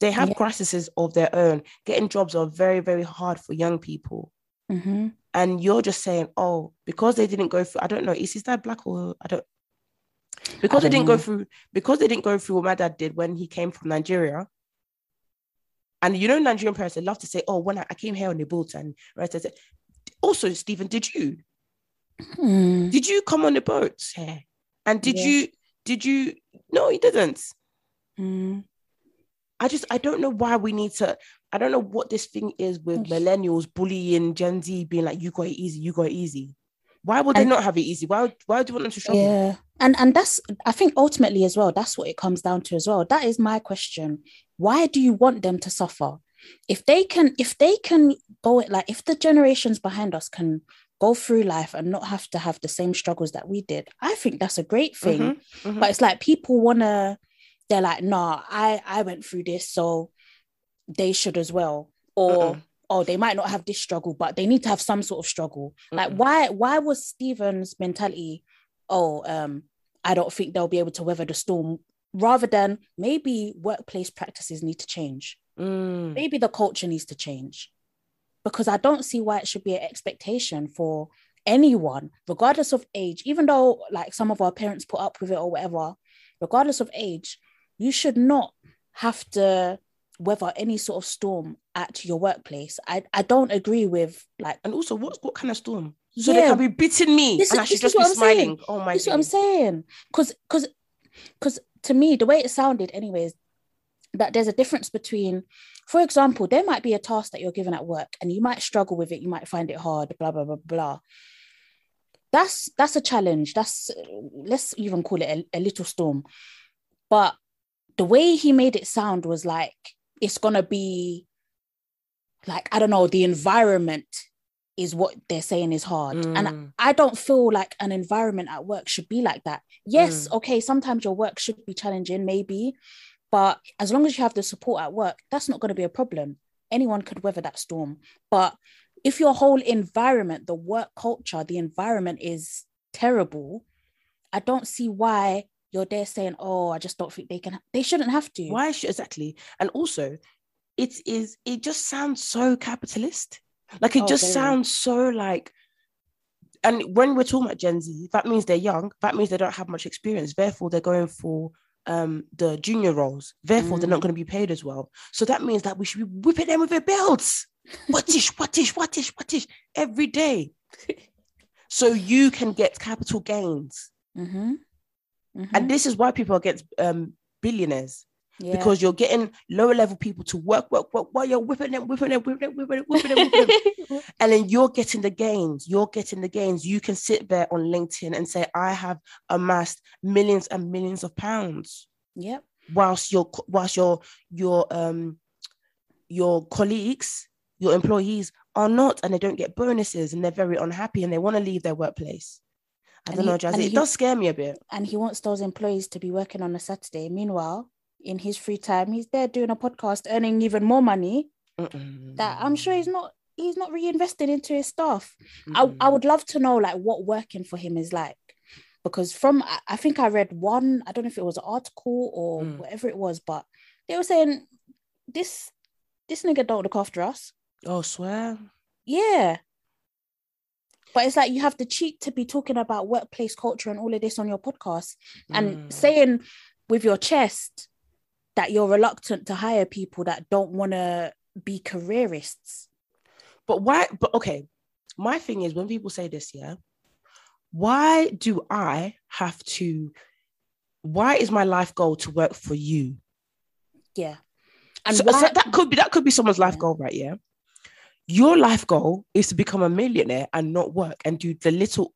They have crises of their own. Getting jobs are very, very hard for young people. And you're just saying, oh, because they didn't go through, I don't know, is his dad black or because they didn't go through what my dad did when he came from Nigeria. And you know, Nigerian parents, they love to say, oh, when I came here on the boat and right. Also, Stephen, did you come on the boat here? And did you? No, you didn't. I don't know why we need to. I don't know what this thing is with millennials bullying Gen Z, being like, you got it easy. Why would they not have it easy? Why do you want them to struggle? Yeah, and that's, I think ultimately as well, that's what it comes down to as well. That is my question. Why do you want them to suffer? If they can go it, like, if the generations behind us can go through life and not have to have the same struggles that we did, I think that's a great thing. But it's like people they're like, nah, I went through this, so they should as well. Or oh, they might not have this struggle, but they need to have some sort of struggle. Like, why was Stephen's mentality, I don't think they'll be able to weather the storm, rather than maybe workplace practices need to change. Maybe the culture needs to change. Because I don't see why it should be an expectation for anyone, regardless of age, even though like some of our parents put up with it or whatever, regardless of age, you should not have to weather any sort of storm at your workplace. I don't agree with like... And also, what kind of storm? So they can be beating me and I should just be smiling. Oh my God. This is what I'm saying. Because to me, the way it sounded anyways, that there's a difference between, for example, there might be a task that you're given at work and you might struggle with it, you might find it hard, blah, blah, blah, blah. That's a challenge. That's, let's even call it a little storm. But the way he made it sound was like, it's going to be like, I don't know, the environment is what they're saying is hard. And I don't feel like an environment at work should be like that. Yes, okay, sometimes your work should be challenging, maybe, but as long as you have the support at work, that's not going to be a problem. Anyone could weather that storm. But if your whole environment, the work culture, the environment is terrible, I don't see why you're there saying, oh, I just don't think they can. They shouldn't have to. Why? Exactly. And also, it just sounds so capitalist. Like, it just sounds so like, and when we're talking about Gen Z, that means they're young. That means they don't have much experience. Therefore, they're going for the junior roles, therefore they're not going to be paid as well. So that means that we should be whipping them with their belts. What-ish every day. So you can get capital gains. And this is why people are against billionaires. Yeah. Because you're getting lower level people to work while you're whipping them. And then you're getting the gains. You can sit there on LinkedIn and say, I have amassed millions and millions of pounds. Yep. Whilst your colleagues, your employees are not, and they don't get bonuses and they're very unhappy and they want to leave their workplace. I don't know, Jazzy, it does scare me a bit. And he wants those employees to be working on a Saturday. Meanwhile, in his free time, he's there doing a podcast, earning even more money that I'm sure he's not reinvested into his stuff. I would love to know like what working for him is like, because I think I read one, I don't know if it was an article or whatever it was, but they were saying this nigga don't look after us. Oh, swear. Yeah. But it's like, you have the cheek to be talking about workplace culture and all of this on your podcast and saying with your chest that you're reluctant to hire people that don't want to be careerists. But why? But okay, my thing is, when people say this, why do I have to? Why is my life goal to work for you? Yeah, and so that could be someone's life goal, right? Yeah, Your life goal is to become a millionaire and not work and do the little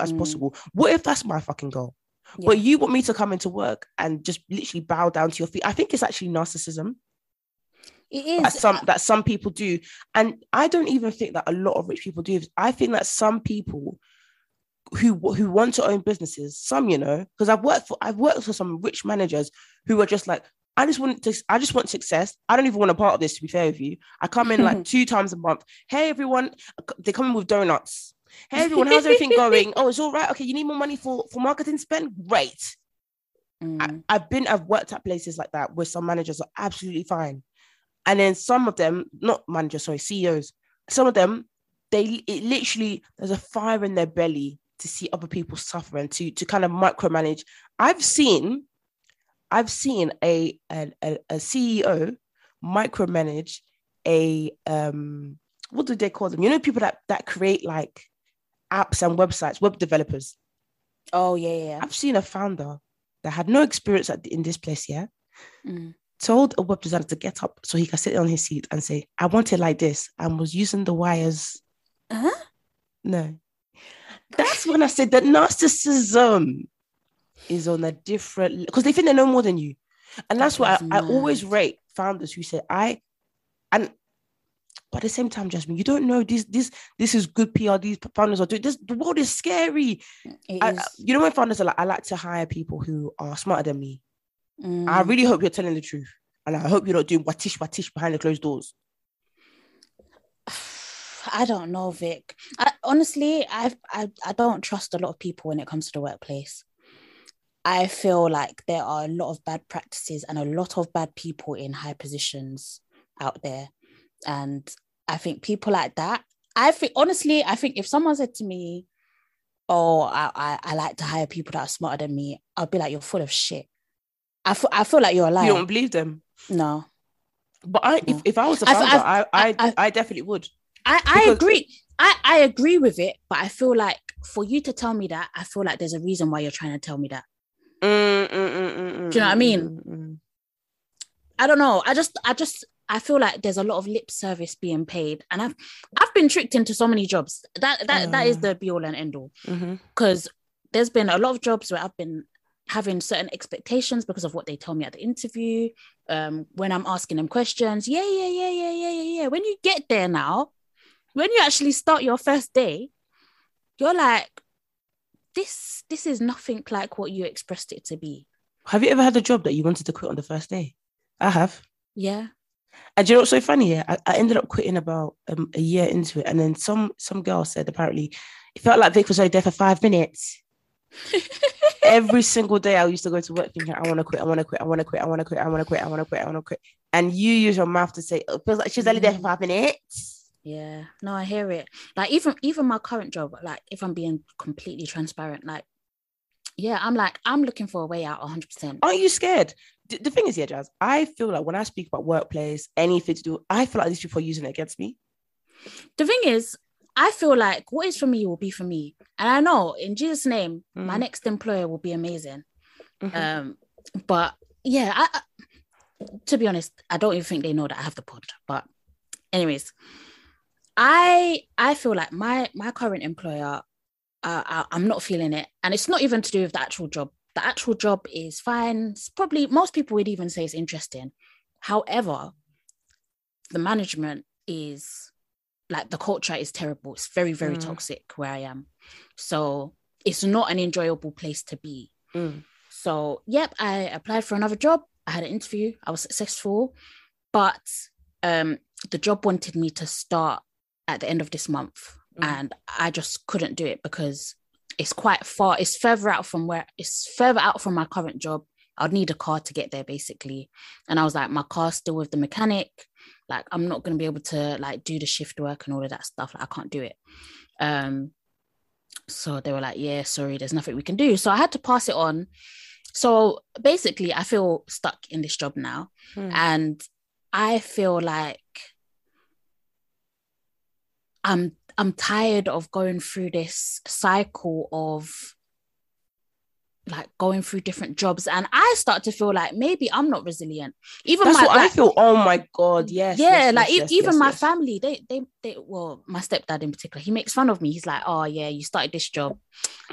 as possible. What if that's my fucking goal? Yeah. But you want me to come into work and just literally bow down to your feet. I think it's actually narcissism. It is. That some people do. And I don't even think that a lot of rich people do. I think that some people who want to own businesses, some, you know, because I've worked for some rich managers who are just like, I just want success. I don't even want a part of this, to be fair with you. I come in like 2 times a month. Hey, everyone. They come in with donuts. Hey, everyone, how's everything going? Oh, it's all right. Okay, you need more money for marketing spend? Great. I've worked at places like that where some managers are absolutely fine. And then some of them, not managers, sorry, CEOs, some of them, it literally, there's a fire in their belly to see other people suffer and to kind of micromanage. I've seen a CEO micromanage what do they call them? You know, people that create like apps and websites, web developers. Oh, yeah. I've seen a founder that had no experience in this place, yeah? Told a web designer to get up so he could sit on his seat and say, I want it like this, and was using the wires. Uh-huh. No. That's when I said that narcissism is on a different... Because they think they know more than you. And that's why I always rate founders who say, But at the same time, Jasmine, you don't know this is good PR. These founders are doing this. The world is scary. You know, when founders are like, I like to hire people who are smarter than me. I really hope you're telling the truth. And I hope you're not doing watish behind the closed doors. I don't know, Vic. I honestly don't trust a lot of people when it comes to the workplace. I feel like there are a lot of bad practices and a lot of bad people in high positions out there. And I think people like that, I think if someone said to me, oh, I like to hire people that are smarter than me, I'll be like, you're full of shit. I feel like you're a liar. You don't believe them? No. But if I was a founder, I definitely would. I agree. I agree with it. But I feel like for you to tell me that, I feel like there's a reason why you're trying to tell me that. Do you know what I mean? I don't know. I feel like there's a lot of lip service being paid, and I've been tricked into so many jobs. That is the be all and end all. Because there's been a lot of jobs where I've been having certain expectations because of what they tell me at the interview. When I'm asking them questions, yeah. When you get there now, when you actually start your first day, you're like, this is nothing like what you expressed it to be. Have you ever had a job that you wanted to quit on the first day? I have. Yeah. And you know what's so funny? Yeah, I ended up quitting about a year into it, and then some girl said apparently it felt like Vic was only there for 5 minutes. Every single day, I used to go to work thinking, I want to quit. And you use your mouth to say, it feels like she's only there for 5 minutes. Yeah, no, I hear it. Like even my current job, like if I'm being completely transparent, like yeah, I'm looking for a way out, 100%. Aren't you scared? The thing is, yeah, Jazz, I feel like when I speak about workplace, anything to do, I feel like these people are using it against me. The thing is, I feel like what is for me will be for me. And I know in Jesus' name, my next employer will be amazing. But yeah, to be honest, I don't even think they know that I have the pod. But anyways, I feel like my current employer, I'm not feeling it. And it's not even to do with the actual job. The actual job is fine. It's probably, most people would even say it's interesting. However, the management is, like the culture is terrible. It's very, very toxic where I am. So it's not an enjoyable place to be. So, yep, I applied for another job. I had an interview. I was successful. But the job wanted me to start at the end of this month. And I just couldn't do it because it's quite far. It's further out from my current job. I'd need a car to get there basically. And I was like, my car's still with the mechanic. Like, I'm not going to be able to like do the shift work and all of that stuff. Like, I can't do it. So they were like, yeah, sorry, there's nothing we can do. So I had to pass it on. So basically I feel stuck in this job now. And I feel like I'm tired of going through this cycle of like going through different jobs, and I start to feel like maybe I'm not resilient. Even that's my, what like, I feel. Oh my god, yes, yeah, yes, like yes, yes, even yes, my yes. family, they. Well, my stepdad in particular, he makes fun of me. He's like, "Oh yeah, you started this job.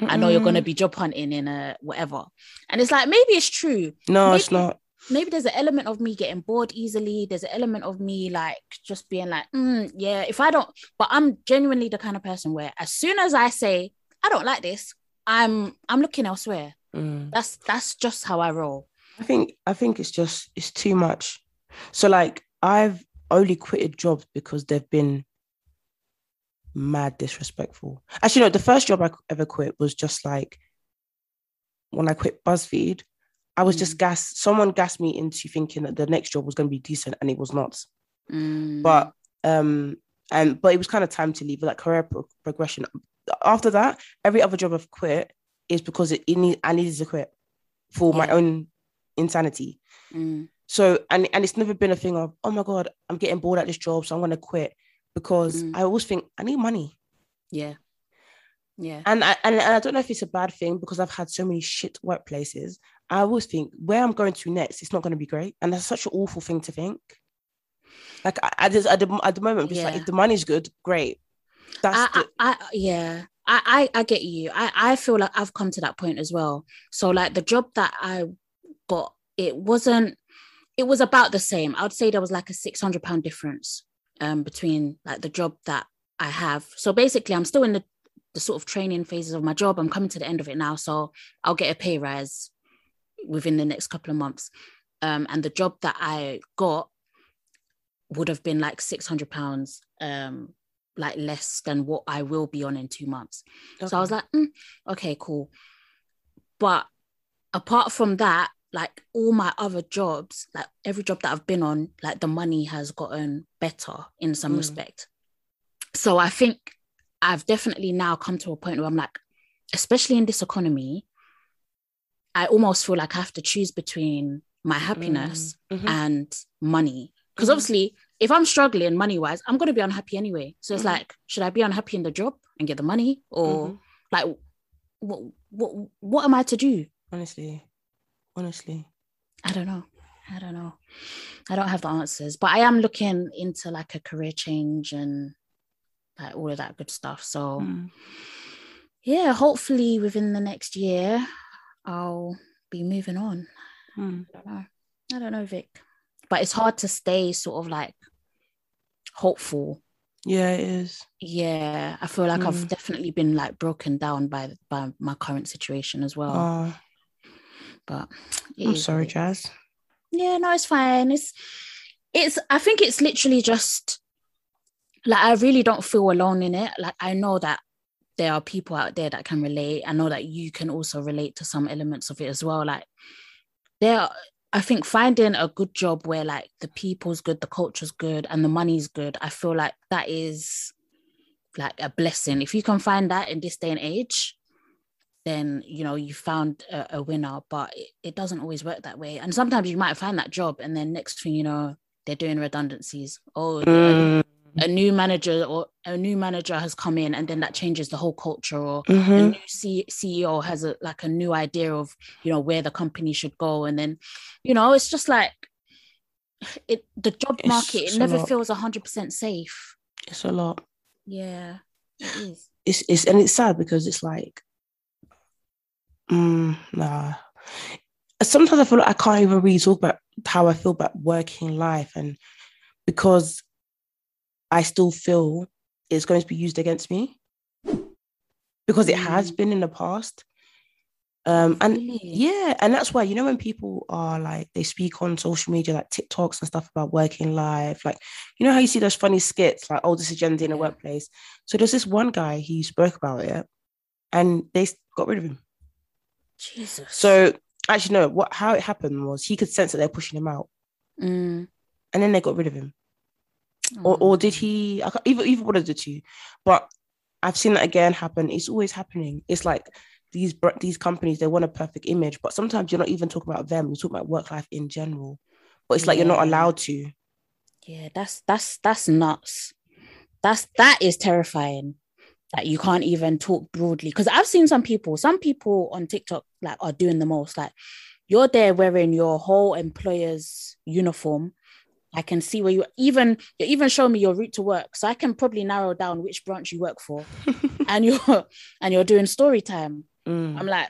I know you're gonna be job hunting in a whatever." And it's like maybe it's true. No, maybe, it's not. Maybe there's an element of me getting bored easily. There's an element of me like just being like, yeah, if I don't. But I'm genuinely the kind of person where as soon as I say I don't like this, I'm looking elsewhere. That's just how I roll. I think it's too much. So like I've only quitted jobs because they've been mad disrespectful. Actually, no, the first job I ever quit was just like when I quit BuzzFeed, I was just gassed. Someone gassed me into thinking that the next job was going to be decent, and it was not. But but it was kind of time to leave. Like career progression. After that, every other job I've quit is because I needed to quit for my own insanity. So, and it's never been a thing of, oh my God, I'm getting bored at this job, so I'm going to quit, because I always think I need money. Yeah. Yeah. And I don't know if it's a bad thing, because I've had so many shit workplaces. I always think where I'm going to next, it's not going to be great. And that's such an awful thing to think. Like at the moment, just like, if the money's good, great. I get you. I feel like I've come to that point as well. So like the job that I got, it was about the same. I would say there was like a £600 difference between like the job that I have. So basically I'm still in the sort of training phases of my job. I'm coming to the end of it now. So I'll get a pay rise within the next couple of months. And the job that I got would have been like £600 like less than what I will be on in 2 months. Okay. So I was like, okay, cool. But apart from that, like all my other jobs, like every job that I've been on, like the money has gotten better in some respect. So I think I've definitely now come to a point where I'm like, especially in this economy, I almost feel like I have to choose between my happiness and money. Because obviously, if I'm struggling money-wise, I'm going to be unhappy anyway. So it's like, should I be unhappy in the job and get the money? Or like, what am I to do? Honestly. I don't know. I don't have the answers. But I am looking into like a career change and like all of that good stuff. So yeah, hopefully within the next year, I'll be moving on. I don't know, Vic. But it's hard to stay sort of like hopeful. Yeah, it is. Yeah, I feel like I've definitely been like broken down by my current situation as well. But I'm sorry, Jazz. Yeah, no, it's fine. It's. I think it's literally just like I really don't feel alone in it. Like I know that there are people out there that can relate. I know that you can also relate to some elements of it as well. Like there are. I think finding a good job where like the people's good, the culture's good, and the money's good, I feel like that is like a blessing. If you can find that in this day and age, then, you know, you found a winner, but it doesn't always work that way. And sometimes you might find that job and then next thing you know, they're doing redundancies. A new manager has come in, and then that changes the whole culture, or a new CEO has a new idea of, you know, where the company should go. And then, you know, it's just like the job market, it never feels 100% safe. It's a lot. Yeah, it is. And it's sad because it's like, nah. Sometimes I feel like I can't even really talk about how I feel about working life, and because I still feel it's going to be used against me, because it has been in the past. And that's why, you know, when people are like, they speak on social media, like TikToks and stuff about working life, like, you know how you see those funny skits, like, oh, this agenda in the workplace. So there's this one guy who spoke about it and they got rid of him. Jesus. So actually, no, how it happened was he could sense that they're pushing him out and then they got rid of him. Or did he? I can't, either one of the two. But I've seen that again happen. It's always happening. It's like these companies, they want a perfect image, but sometimes you're not even talking about them. You're talking about work life in general. But it's like you're not allowed to. Yeah, that's nuts. That is terrifying. That you can't even talk broadly, because I've seen some people on TikTok like are doing the most. Like, you're there wearing your whole employer's uniform. I can see where you even show me your route to work, so I can probably narrow down which branch you work for. And you're doing story time. I'm like,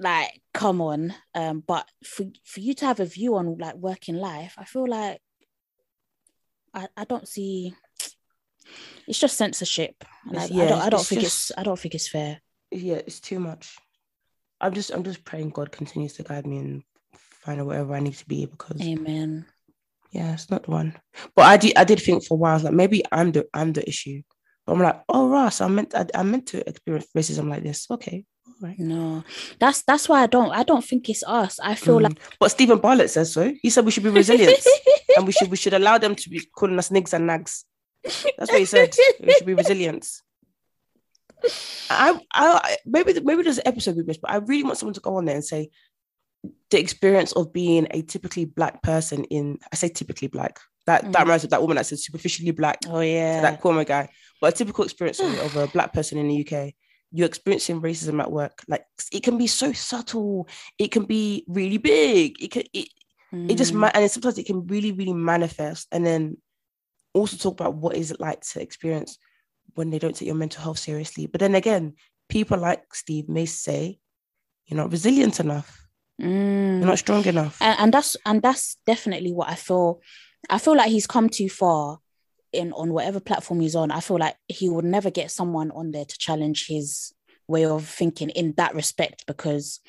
like, come on. But for you to have a view on like working life, I feel like I don't see. It's just censorship. Like, yeah, I don't think it's fair. Yeah, it's too much. I'm just praying God continues to guide me and find out wherever I need to be, because amen. Yeah, it's not the one. But I did think for a while, I was like, maybe I'm the issue. But I'm like, oh, Ross, I meant to experience racism like this. Okay, all right. No, that's why I don't think it's us. I feel like, but Stephen Bartlett says so. He said we should be resilient and we should allow them to be calling us niggs and nags. That's what he said. We should be resilient. Maybe there's an episode we missed, but I really want someone to go on there and say the experience of being a typically black person in, I say typically black, that reminds me of that woman that said superficially black. Oh yeah, so that Korma guy. But a typical experience of a black person in the UK, you're experiencing racism at work. Like, it can be so subtle, it can be really big, it sometimes it can really, really manifest. And then also talk about what is it like to experience when they don't take your mental health seriously. But then again, people like Steve may say, you're not resilient enough. You're not strong enough. And that's definitely what I feel. I feel like he's come too far on whatever platform he's on. I feel like he would never get someone on there to challenge his way of thinking in that respect, because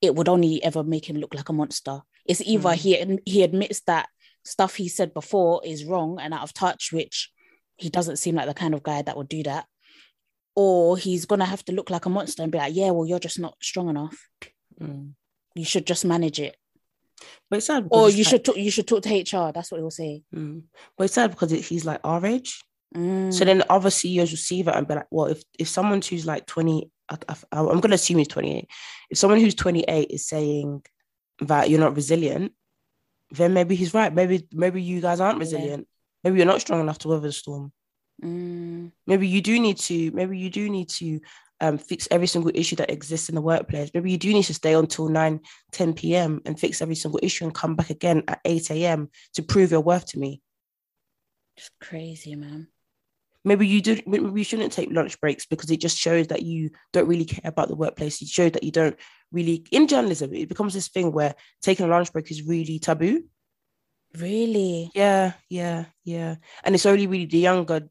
it would only ever make him look like a monster. It's either he admits that stuff he said before is wrong and out of touch, which he doesn't seem like the kind of guy that would do that, or he's gonna have to look like a monster and be like, yeah, well, you're just not strong enough. You should just manage it. But it's sad, or you should talk to HR. That's what he'll say. But it's sad because he's like our age, so then the other CEOs will see that and be like, well, if someone who's like 20, I'm gonna assume he's 28, if someone who's 28 is saying that you're not resilient, then maybe he's right. Maybe you guys aren't resilient. Yeah. Maybe you're not strong enough to weather the storm. Maybe you do need to. Fix every single issue that exists in the workplace. Maybe you do need to stay until 9, 10 p.m. and fix every single issue and come back again at 8 a.m. to prove your worth to me. It's crazy, man. Maybe you shouldn't take lunch breaks, because it just shows that you don't really care about the workplace. It shows that you don't really... In journalism, it becomes this thing where taking a lunch break is really taboo. Really? Yeah. And it's only really the younger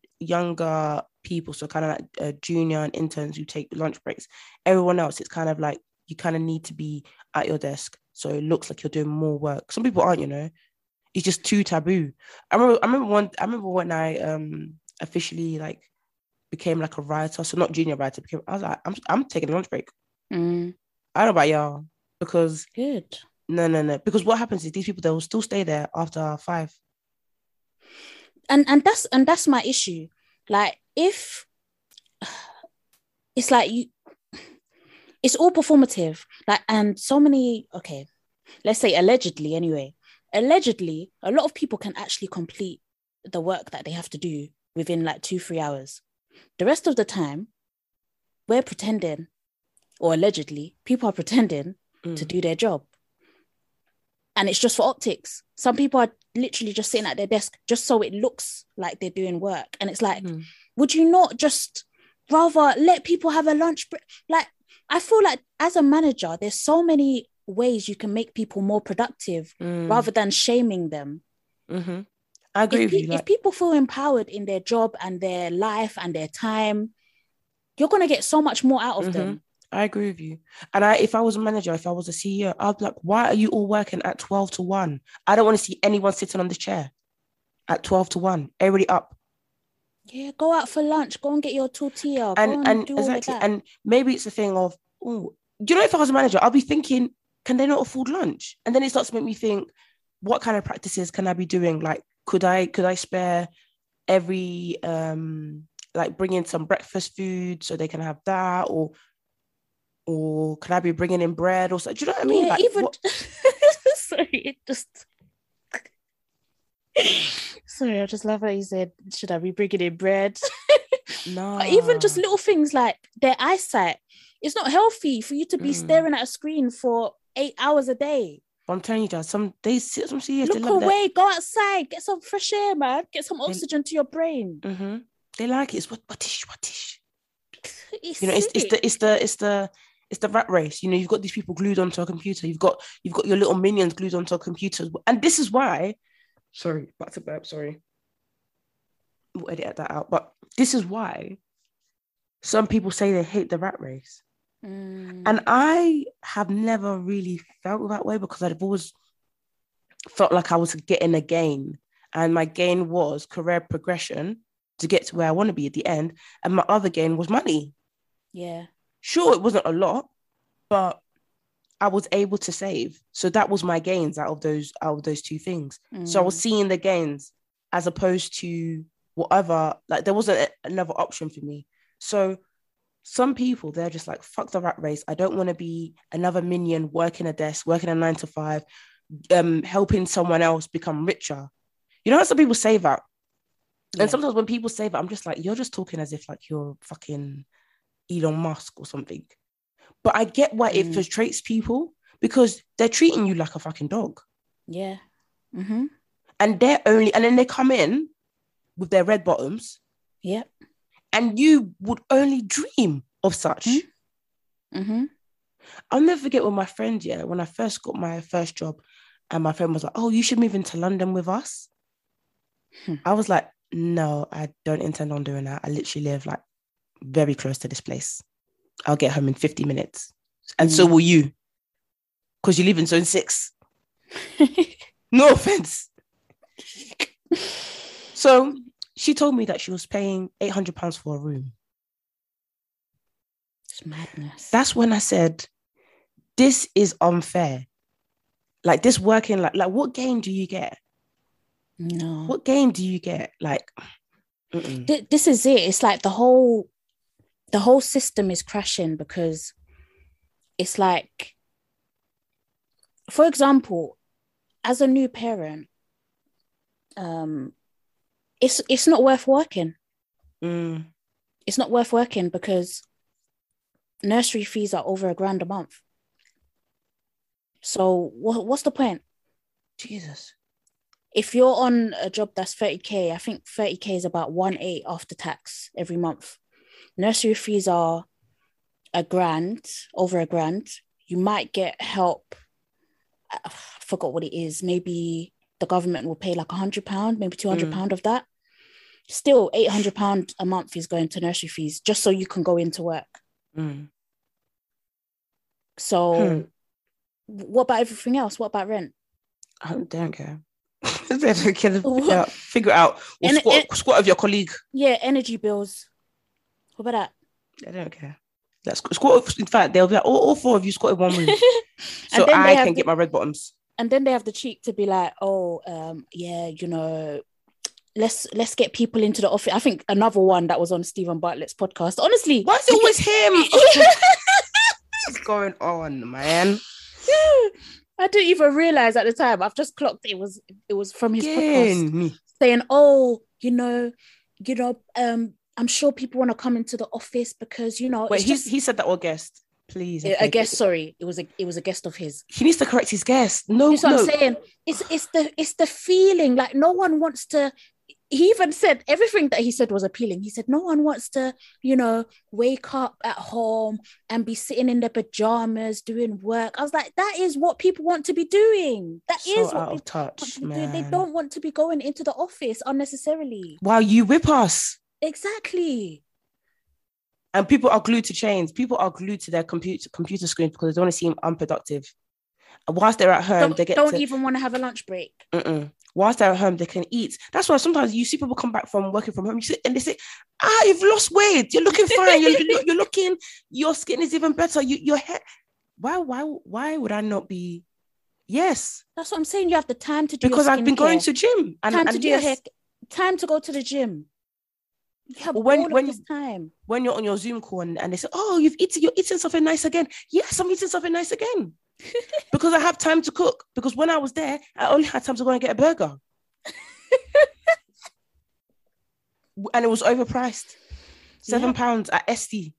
people, so kind of like junior and interns who take lunch breaks. Everyone else, it's kind of like you kind of need to be at your desk, so it looks like you're doing more work. Some people aren't, you know. It's just too taboo. I remember when I officially like became like a writer, so not junior writer, I was like, I'm taking a lunch break. I don't know about y'all, because good. No. Because what happens is these people, they will still stay there after 5. And that's my issue. Like, if it's like it's all performative, like, and so many, okay, let's say allegedly a lot of people can actually complete the work that they have to do within like 2-3 hours. The rest of the time we're pretending, or allegedly people are pretending to do their job, and it's just for optics. Some people are literally just sitting at their desk just so it looks like they're doing work. And it's like, would you not just rather let people have a lunch break? Like, I feel like as a manager, there's so many ways you can make people more productive rather than shaming them. I agree with you. If people feel empowered in their job and their life and their time, you're going to get so much more out of them. I agree with you. And if I was a manager, if I was a CEO, I'd be like, why are you all working at 12 to 1? I don't want to see anyone sitting on the chair at 12 to 1. Everybody up. Yeah, go out for lunch. Go and get your tortilla. And maybe it's a thing of, do you know, if I was a manager, I'll be thinking, can they not afford lunch? And then it starts to make me think, what kind of practices can I be doing? Like, could I spare every, like, bring in some breakfast food so they can have that, or could I be bringing in bread or something? Do you know what I mean? Yeah, like, even... Sorry, it just... Sorry, I just love how you said, should I be bringing in bread? No. Even just little things like their eyesight. It's not healthy for you to be staring at a screen for 8 hours a day. I'm telling you that some days, some years, look away, go outside, get some fresh air, man. Get some oxygen to your brain. Mm-hmm. They like it. It's what-ish. You know, it's the rat race. You know, you've got these people glued onto a computer. You've got your little minions glued onto a computer, and this is why. Sorry, back to burp. Sorry, we'll edit that out. But this is why some people say they hate the rat race. Mm. And I have never really felt that way because I've always felt like I was getting a gain, and my gain was career progression to get to where I want to be at the end, and my other gain was money. Yeah, sure, it wasn't a lot, but I was able to save, so that was my gains out of those two things. So I was seeing the gains as opposed to whatever, like there wasn't another option for me. So some people, they're just like, fuck the rat race. I don't want to be another minion working a desk, working a 9 to 5, helping someone else become richer. You know how some people say that? Yeah. And sometimes when people say that, I'm just like, you're just talking as if like you're fucking Elon Musk or something. But I get why it frustrates people, because they're treating you like a fucking dog. Yeah. Mm-hmm. And then they come in with their red bottoms. Yep. And you would only dream of such. Mm-hmm. I'll never forget when my friend, when I first got my first job, and my friend was like, oh, you should move into London with us. I was like, no, I don't intend on doing that. I literally live like very close to this place. I'll get home in 50 minutes. And so will you. Because you live in zone 6. No offense. So she told me that she was paying £800 for a room. It's madness. That's when I said, this is unfair. Like this working, like what gain do you get? No. What gain do you get? Like, this is it. It's like the whole system is crashing, because it's like, for example, as a new parent, it's not worth working. It's not worth working because nursery fees are over £1,000 a month. So what's the point? Jesus. If you're on a job that's 30K, I think 30K is about 1.8 after tax every month. Nursery fees are over £1,000. You might get help. I forgot what it is. Maybe the government will pay like £100, maybe £200 of that. Still, £800 a month is going to nursery fees just so you can go into work. So what about everything else? What about rent? I don't care. They don't care. Figure out or squat of your colleague. Yeah, energy bills. What about that? They don't care. That's squat. In fact, they'll be like, all four of you squat in one room. So I can get my red bottoms. And then they have the cheek to be like, oh, yeah, you know, let's get people into the office. I think another one that was on Stephen Bartlett's podcast. Honestly, why is it always him? What's going on, man? Yeah. I didn't even realize at the time. I've just clocked it was from his podcast saying, "Oh, I'm sure people want to come into the office because you know." Wait, he said that or guest, please. A guest. Sorry, it was a guest of his. He needs to correct his guest. No, that's what I'm saying. It's the feeling like no one wants to. He even said everything that he said was appealing. He said no one wants to, you know, wake up at home and be sitting in their pajamas doing work. I was like, that is what people want to be doing. That so is what people touch, want to do. They don't want to be going into the office unnecessarily. While you whip us. Exactly. And people are glued to chains. People are glued to their computer screens because they don't want to seem unproductive. And whilst they're at home, they don't even want to have a lunch break. Mm-mm. Whilst they're at home, they can eat. That's why sometimes you see people come back from working from home. You sit and they say, you've lost weight. You're looking fine. You're looking, your skin is even better. Your hair. Why would I not be? Yes. That's what I'm saying. You have the time to do because your I've been care. Going to gym. And, time to and do yes. your hair. Time to go to the gym. You have all this time. When you're on your Zoom call and they say, oh, you're eating something nice again. Yes, I'm eating something nice again. Because I have time to cook. Because when I was there, I only had time to go and get a burger. And it was overpriced. £7 at Etsy.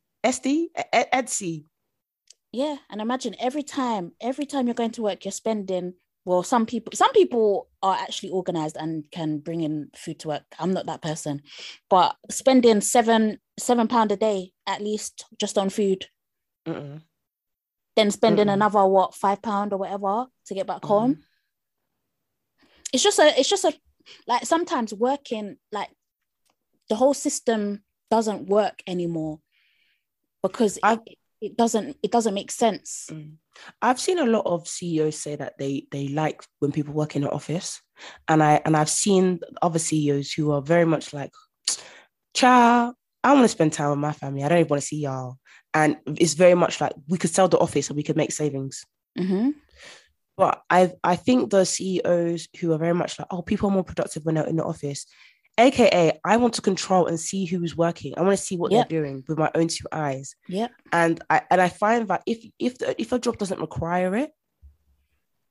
Yeah. And imagine every time you're going to work, you're spending, well, some people are actually organized and can bring in food to work. I'm not that person, but spending £7 a day, at least just on food, mm-mm. then spending mm-mm. another, what, £5 or whatever to get back mm-hmm. home. It's just a, like, sometimes working, like, the whole system doesn't work anymore because it doesn't make sense. I've seen a lot of CEOs say that they like when people work in the office, and I've seen other CEOs who are very much like, child, I want to spend time with my family. I don't even want to see y'all. And it's very much like, we could sell the office and we could make savings. Mm-hmm. But I think the CEOs who are very much like, oh, people are more productive when they're in the office, AKA, I want to control and see who's working. I want to see what yep. they're doing with my own two eyes. Yeah. And I find that if a job doesn't require it,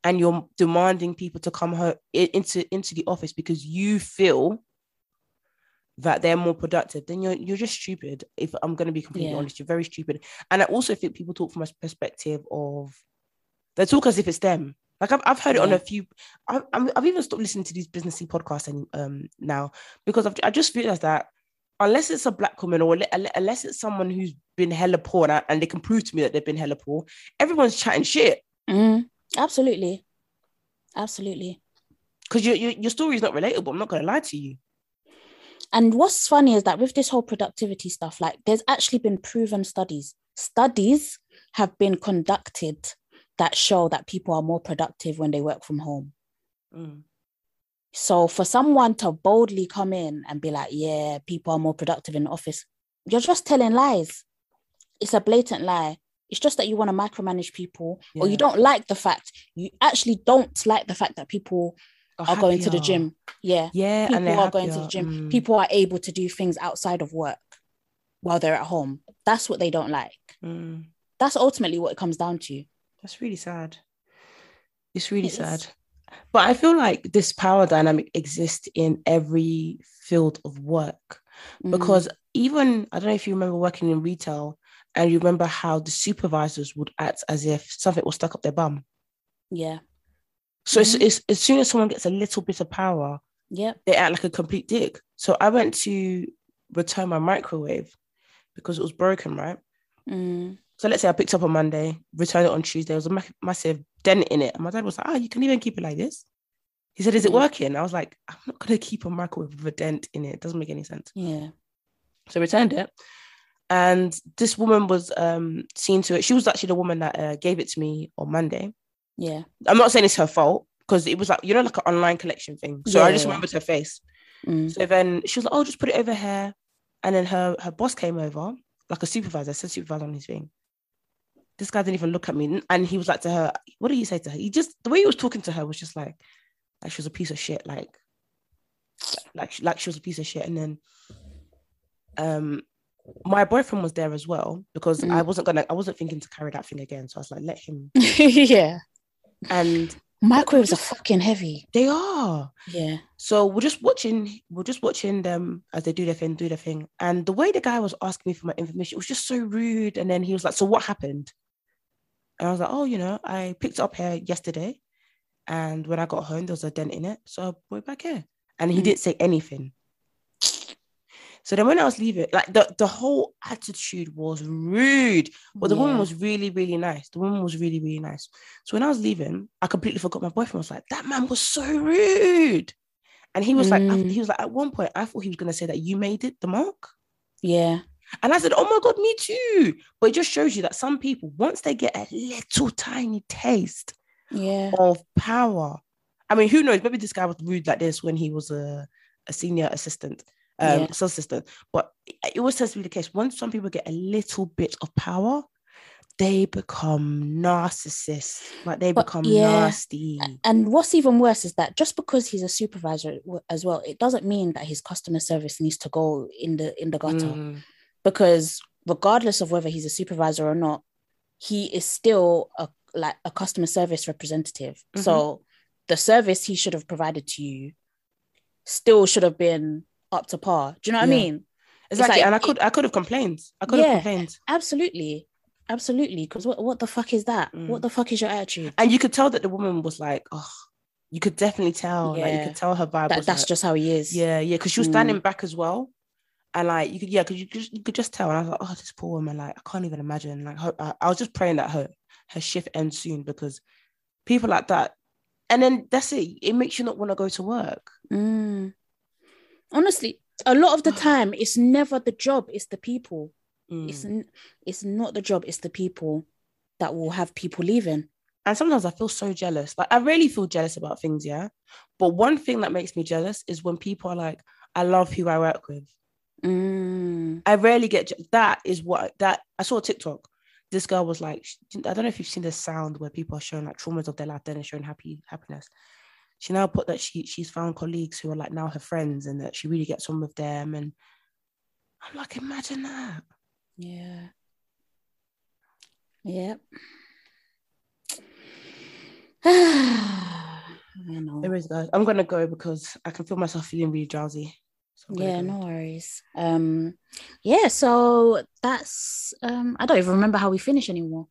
and you're demanding people to come home into the office because you feel that they're more productive, then you're just stupid. If I'm going to be completely yeah. honest, you're very stupid. And I also think people talk from a perspective of, they talk as if it's them. Like, I've heard it yeah. on a few. I've even stopped listening to these businessy podcasts now, because I just realized that unless it's a black woman or unless it's someone who's been hella poor and they can prove to me that they've been hella poor, everyone's chatting shit. Mm, absolutely. Because your story is not relatable. I'm not going to lie to you. And what's funny is that with this whole productivity stuff, like, there's actually been proven studies. Studies have been conducted that show that people are more productive when they work from home. Mm. So for someone to boldly come in and be like, yeah, people are more productive in the office, you're just telling lies. It's a blatant lie. It's just that you want to micromanage people, yeah. or you actually don't like the fact that people are going to the gym. Yeah. Yeah. People are going to the gym. Mm. People are able to do things outside of work while they're at home. That's what they don't like. Mm. That's ultimately what it comes down to. That's really sad. It's really sad. But I feel like this power dynamic exists in every field of work, mm-hmm. because even, I don't know if you remember working in retail and you remember how the supervisors would act as if something was stuck up their bum. Yeah. So mm-hmm. it's, as soon as someone gets a little bit of power, yeah, they act like a complete dick. So I went to return my microwave because it was broken, right? Mm. So let's say I picked up on Monday, returned it on Tuesday. There was a massive dent in it. And my dad was like, oh, you can even keep it like this. He said, is it working? I was like, I'm not going to keep a microwave with a dent in it. It doesn't make any sense. Yeah. So I returned it. And this woman was seen to it. She was actually the woman that gave it to me on Monday. Yeah. I'm not saying it's her fault, because it was like, you know, like an online collection thing. So yeah, I just remembered her face. Mm. So then she was like, oh, just put it over here. And then her boss came over, like a supervisor. I said supervisor on his thing. This guy didn't even look at me. And he was like to her, what did he say to her? He just, the way he was talking to her was just like she was a piece of shit. Like she was a piece of shit. And then my boyfriend was there as well, because I wasn't thinking to carry that thing again. So I was like, let him. Yeah. And microwaves are fucking heavy. They are. Yeah. So we're just watching them as they do their thing. And the way the guy was asking me for my information, it was just so rude. And then he was like, so what happened? And I was like, oh, you know, I picked it up here yesterday, and when I got home, there was a dent in it, so I brought it back here. And he didn't say anything. So then when I was leaving, like, the whole attitude was rude. But the woman was really, really nice. So when I was leaving, I completely forgot my boyfriend. I was like, that man was so rude. And he was like, at one point, I thought he was going to say that you made it the mark. Yeah. And I said, oh my God, me too. But it just shows you that some people, once they get a little tiny taste of power, I mean, who knows? Maybe this guy was rude like this when he was a senior assistant, sales assistant. But it always tends to be the case. Once some people get a little bit of power, they become narcissists. Like, they become nasty. And what's even worse is that just because he's a supervisor as well, it doesn't mean that his customer service needs to go in the gutter. Mm. Because regardless of whether he's a supervisor or not, he is still a customer service representative. Mm-hmm. So the service he should have provided to you still should have been up to par. Do you know what I mean? Exactly. And I could have complained. Absolutely. Absolutely, because what the fuck is that? Mm. What the fuck is your attitude? And you could tell that the woman was like, oh, you could definitely tell. Yeah. Like, you could tell her vibe. That's like, just how he is. Yeah, yeah, because she was standing back as well. And like, you could just tell. And I was like, oh, this poor woman, like, I can't even imagine. Like, I was just praying that her shift ends soon, because people like that. And then that's it. It makes you not want to go to work. Mm. Honestly, a lot of the time, it's never the job, it's the people. Mm. It's not the job, it's the people that will have people leaving. And sometimes I feel so jealous. Like, I really feel jealous about things, yeah? But one thing that makes me jealous is when people are like, I love who I work with. Mm. I rarely get I saw a TikTok. This girl was like, I don't know if you've seen this sound where people are showing like traumas of their life, then they're showing happiness. She now put that she's found colleagues who are like now her friends, and that she really gets on with them. And I'm like, imagine that. Yeah. Yep. I know. There is, guys. I'm gonna go because I can feel myself feeling really drowsy. So yeah, no worries. Yeah, so that's I don't even remember how we finish anymore.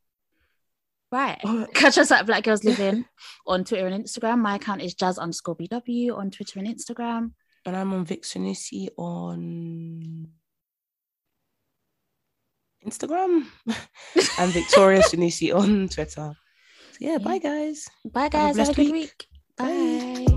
Right. Catch us at Black Girls Living on Twitter and Instagram. My account is jazz_bw on Twitter and Instagram. And I'm on Vixenusi on Instagram. And Victoria Sunusi on Twitter. So yeah, bye guys. Bye guys. Have a good week. Bye. Bye.